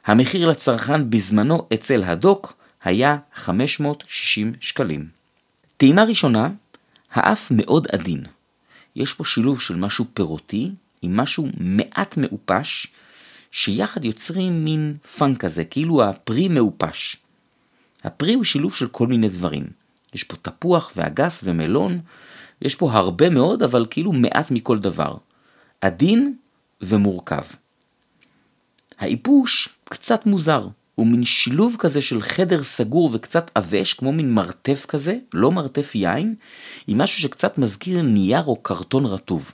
המחיר לצרכן בזמנו אצל הדוק היה 560 שקלים. טעימה ראשונה, האף מאוד עדין. יש פה שילוב של משהו פירותי עם משהו מעט מאופש, שיחד יוצרים מין פן כזה, כאילו הפרי מאופש. הפרי הוא שילוב של כל מיני דברים. יש פה תפוח ואגס ומלון, יש פה הרבה מאוד, אבל כאילו מעט מכל דבר. עדין ומורכב. האיפוש קצת מוזר, הוא מין שילוב כזה של חדר סגור וקצת אבש, כמו מין מרתף כזה, לא מרתף יין, עם משהו שקצת מזכיר נייר או קרטון רטוב.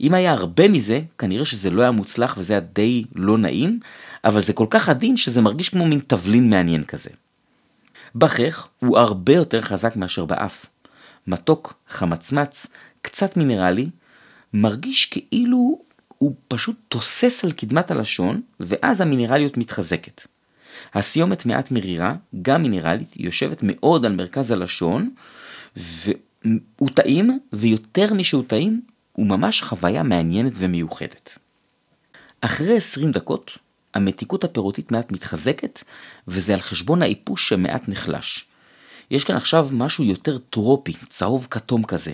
אם היה הרבה מזה, כנראה שזה לא היה מוצלח וזה היה די לא נעים, אבל זה כל כך עדין שזה מרגיש כמו מין תבלין מעניין כזה. בחך הוא הרבה יותר חזק מאשר באף. מתוק, חמצמץ, קצת מינרלי, מרגיש כאילו הוא פשוט תוסס על קדמת הלשון, ואז המינרליות מתחזקת. הסיומת מעט מרירה, גם מינרלית, יושבת מאוד על מרכז הלשון, והוא טעים, ויותר משהוא טעים, הוא ממש חוויה מעניינת ומיוחדת. אחרי 20 דקות, המתיקות הפירותית מעט מתחזקת, וזה על חשבון האיפוש שמעט נחלש. יש כאן עכשיו משהו יותר טרופי, צהוב כתום כזה,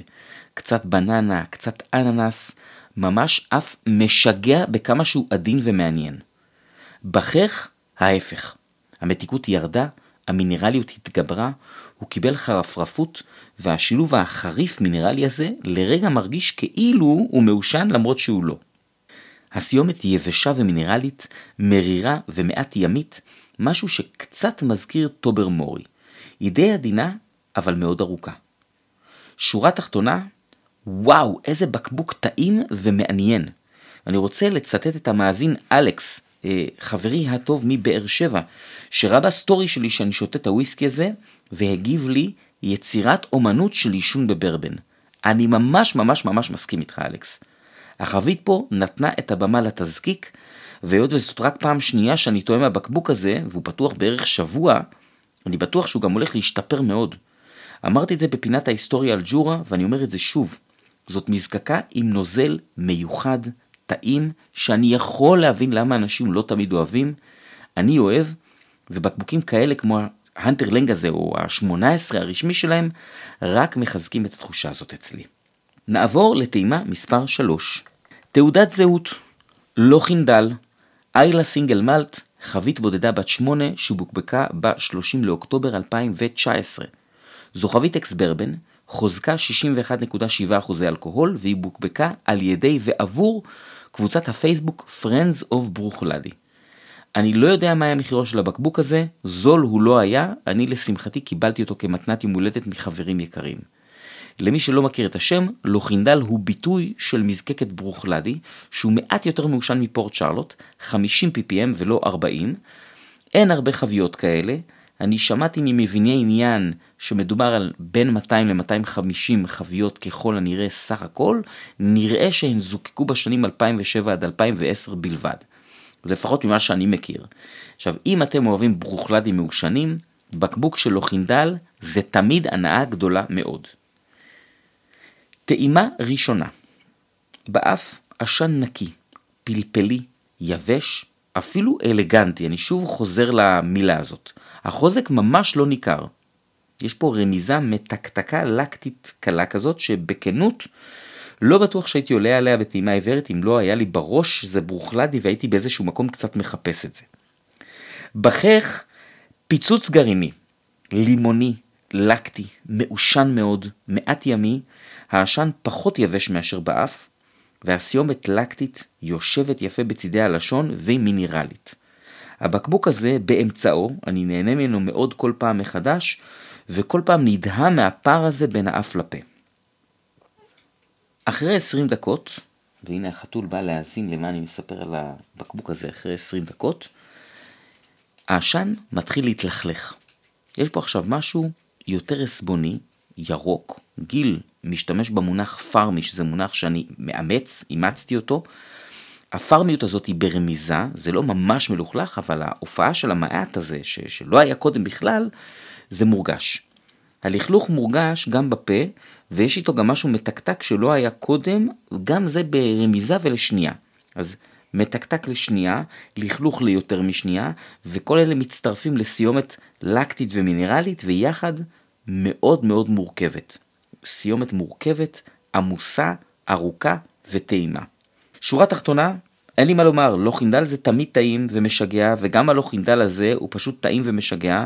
קצת בננה, קצת אננס, ממש אף משגע בכמה שהוא עדין ומעניין. בחך ההפך, המתיקות ירדה, המינרליות התגברה, הוא קיבל חרפרפות, והשילוב החריף מינרלי הזה לרגע מרגיש כאילו הוא מאושן למרות שהוא לא. הסיומת היא יבשה ומינרלית, מרירה ומעט ימית, משהו שקצת מזכיר טובר מורי. היא די עדינה, אבל מאוד ארוכה. שורה תחתונה, וואו, איזה בקבוק טעים ומעניין. אני רוצה לצטט את המאזין אלכס, חברי הטוב מבאר שבע, שראה בסטורי שלי שאני שותה את הוויסקי הזה, והגיב לי יצירת אומנות של עישון בברבן. אני ממש ממש ממש מסכים איתך, אלכס. החבית פה נתנה את הבמה לתזקיק, והיות וזאת רק פעם שנייה שאני טועם הבקבוק הזה, והוא פתוח בערך שבוע, אני בטוח שהוא גם הולך להשתפר מאוד. אמרתי את זה בפינת ההיסטוריה על ג'ורה, ואני אומר את זה שוב. זאת מזקקה עם נוזל מיוחד, טעים, שאני יכול להבין למה אנשים לא תמיד אוהבים. אני אוהב, ובקבוקים כאלה כמו ההנטר לנג הזה, או ה-18 הרשמי שלהם, רק מחזקים את התחושה הזאת אצלי. נעבור לטעימה מספר 3. תעודת זהות, לא חינדל, איילה סינגל מלט, חבית בודדה בת 8 שבוקבקה ב-30 לאוקטובר 2019. זו חבית אקס-ברבן, חוזקה 61.7% אלכוהול, והיא בוקבקה על ידי ועבור קבוצת הפייסבוק Friends of Bruchladi. אני לא יודע מה היה מחירו של הבקבוק הזה, זול הוא לא היה, אני לשמחתי קיבלתי אותו כמתנת יום הולדת מחברים יקרים. למי שלא מכיר את השם, לוחינדל הוא ביטוי של מזקקת ברוכלדי, שהוא מעט יותר מאושן מפורט שרלוט, 50 ppm ולא 40. אין הרבה חביות כאלה, אני שמעתי ממביני עניין שמדובר על בין 200 ל-250 חביות ככל הנראה סך הכל, נראה שהן זוקקו בשנים 2007 עד 2010 בלבד. לפחות ממה שאני מכיר. עכשיו, אם אתם אוהבים ברוכלדי מאושנים, בקבוק של לוחינדל זה תמיד הנאה גדולה מאוד. טעימה ראשונה, באף עשן נקי, פלפלי, יבש, אפילו אלגנטי, אני שוב חוזר למילה הזאת. החוזק ממש לא ניכר. יש פה רמיזה מתקתקה לקטית קלה כזאת, שבכנות לא בטוח שהייתי עולה עליה בטעימה עיוורת, אם לא היה לי בראש זה ברוכלדי והייתי באיזשהו מקום קצת מחפש את זה. בחך פיצוץ גרעיני, לימוני, לקטי, מאושן מאוד, מעט ימי, העשן פחות יבש מאשר באף, והסיומת לקטית יושבת יפה בצדי הלשון ומינרלית. הבקבוק הזה באמצעו, אני נהנה ממנו מאוד כל פעם מחדש, וכל פעם נדהם מהפער הזה בין האף לפה. אחרי 20 דקות, והנה החתול בא להאזין למה אני מספר על הבקבוק הזה אחרי 20 דקות, העשן מתחיל להתלכלך. יש פה עכשיו משהו יותר הסבוני, ירוק, גיל משתמש במונח פרמי, שזה מונח שאני אימצתי אותו. הפרמיות הזאת היא ברמיזה, זה לא ממש מלוכלך, אבל ההופעה של המעט הזה, שלא היה קודם בכלל, זה מורגש. הלכלוך מורגש גם בפה, ויש איתו גם משהו מתקתק שלא היה קודם, גם זה ברמיזה ולשנייה. אז מתקתק לשנייה, לכלוך ליותר משנייה, וכל אלה מצטרפים לסיומת לקטית ומינרלית, ויחד מאוד מאוד מורכבת. סיומת מורכבת, עמוסה, ארוכה וטעימה. שורה תחתונה, אין לי מה לומר, לא חינדל זה תמיד טעים ומשגע, וגם הלא חינדל הזה הוא פשוט טעים ומשגע,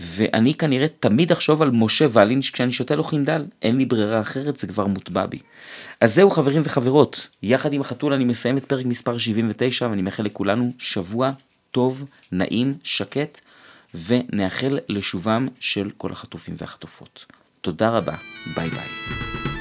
ואני כנראה תמיד אחשוב על משה ולינש כשאני שותה לו חינדל, אין לי ברירה אחרת, זה כבר מוטבע בי. אז זהו חברים וחברות, יחד עם החתול אני מסיים את פרק מספר 79, ואני מאחל לכולנו שבוע טוב, נעים, שקט, ונאחל לשובם של כל החטופים והחטופות. תודה רבה, ביי ביי.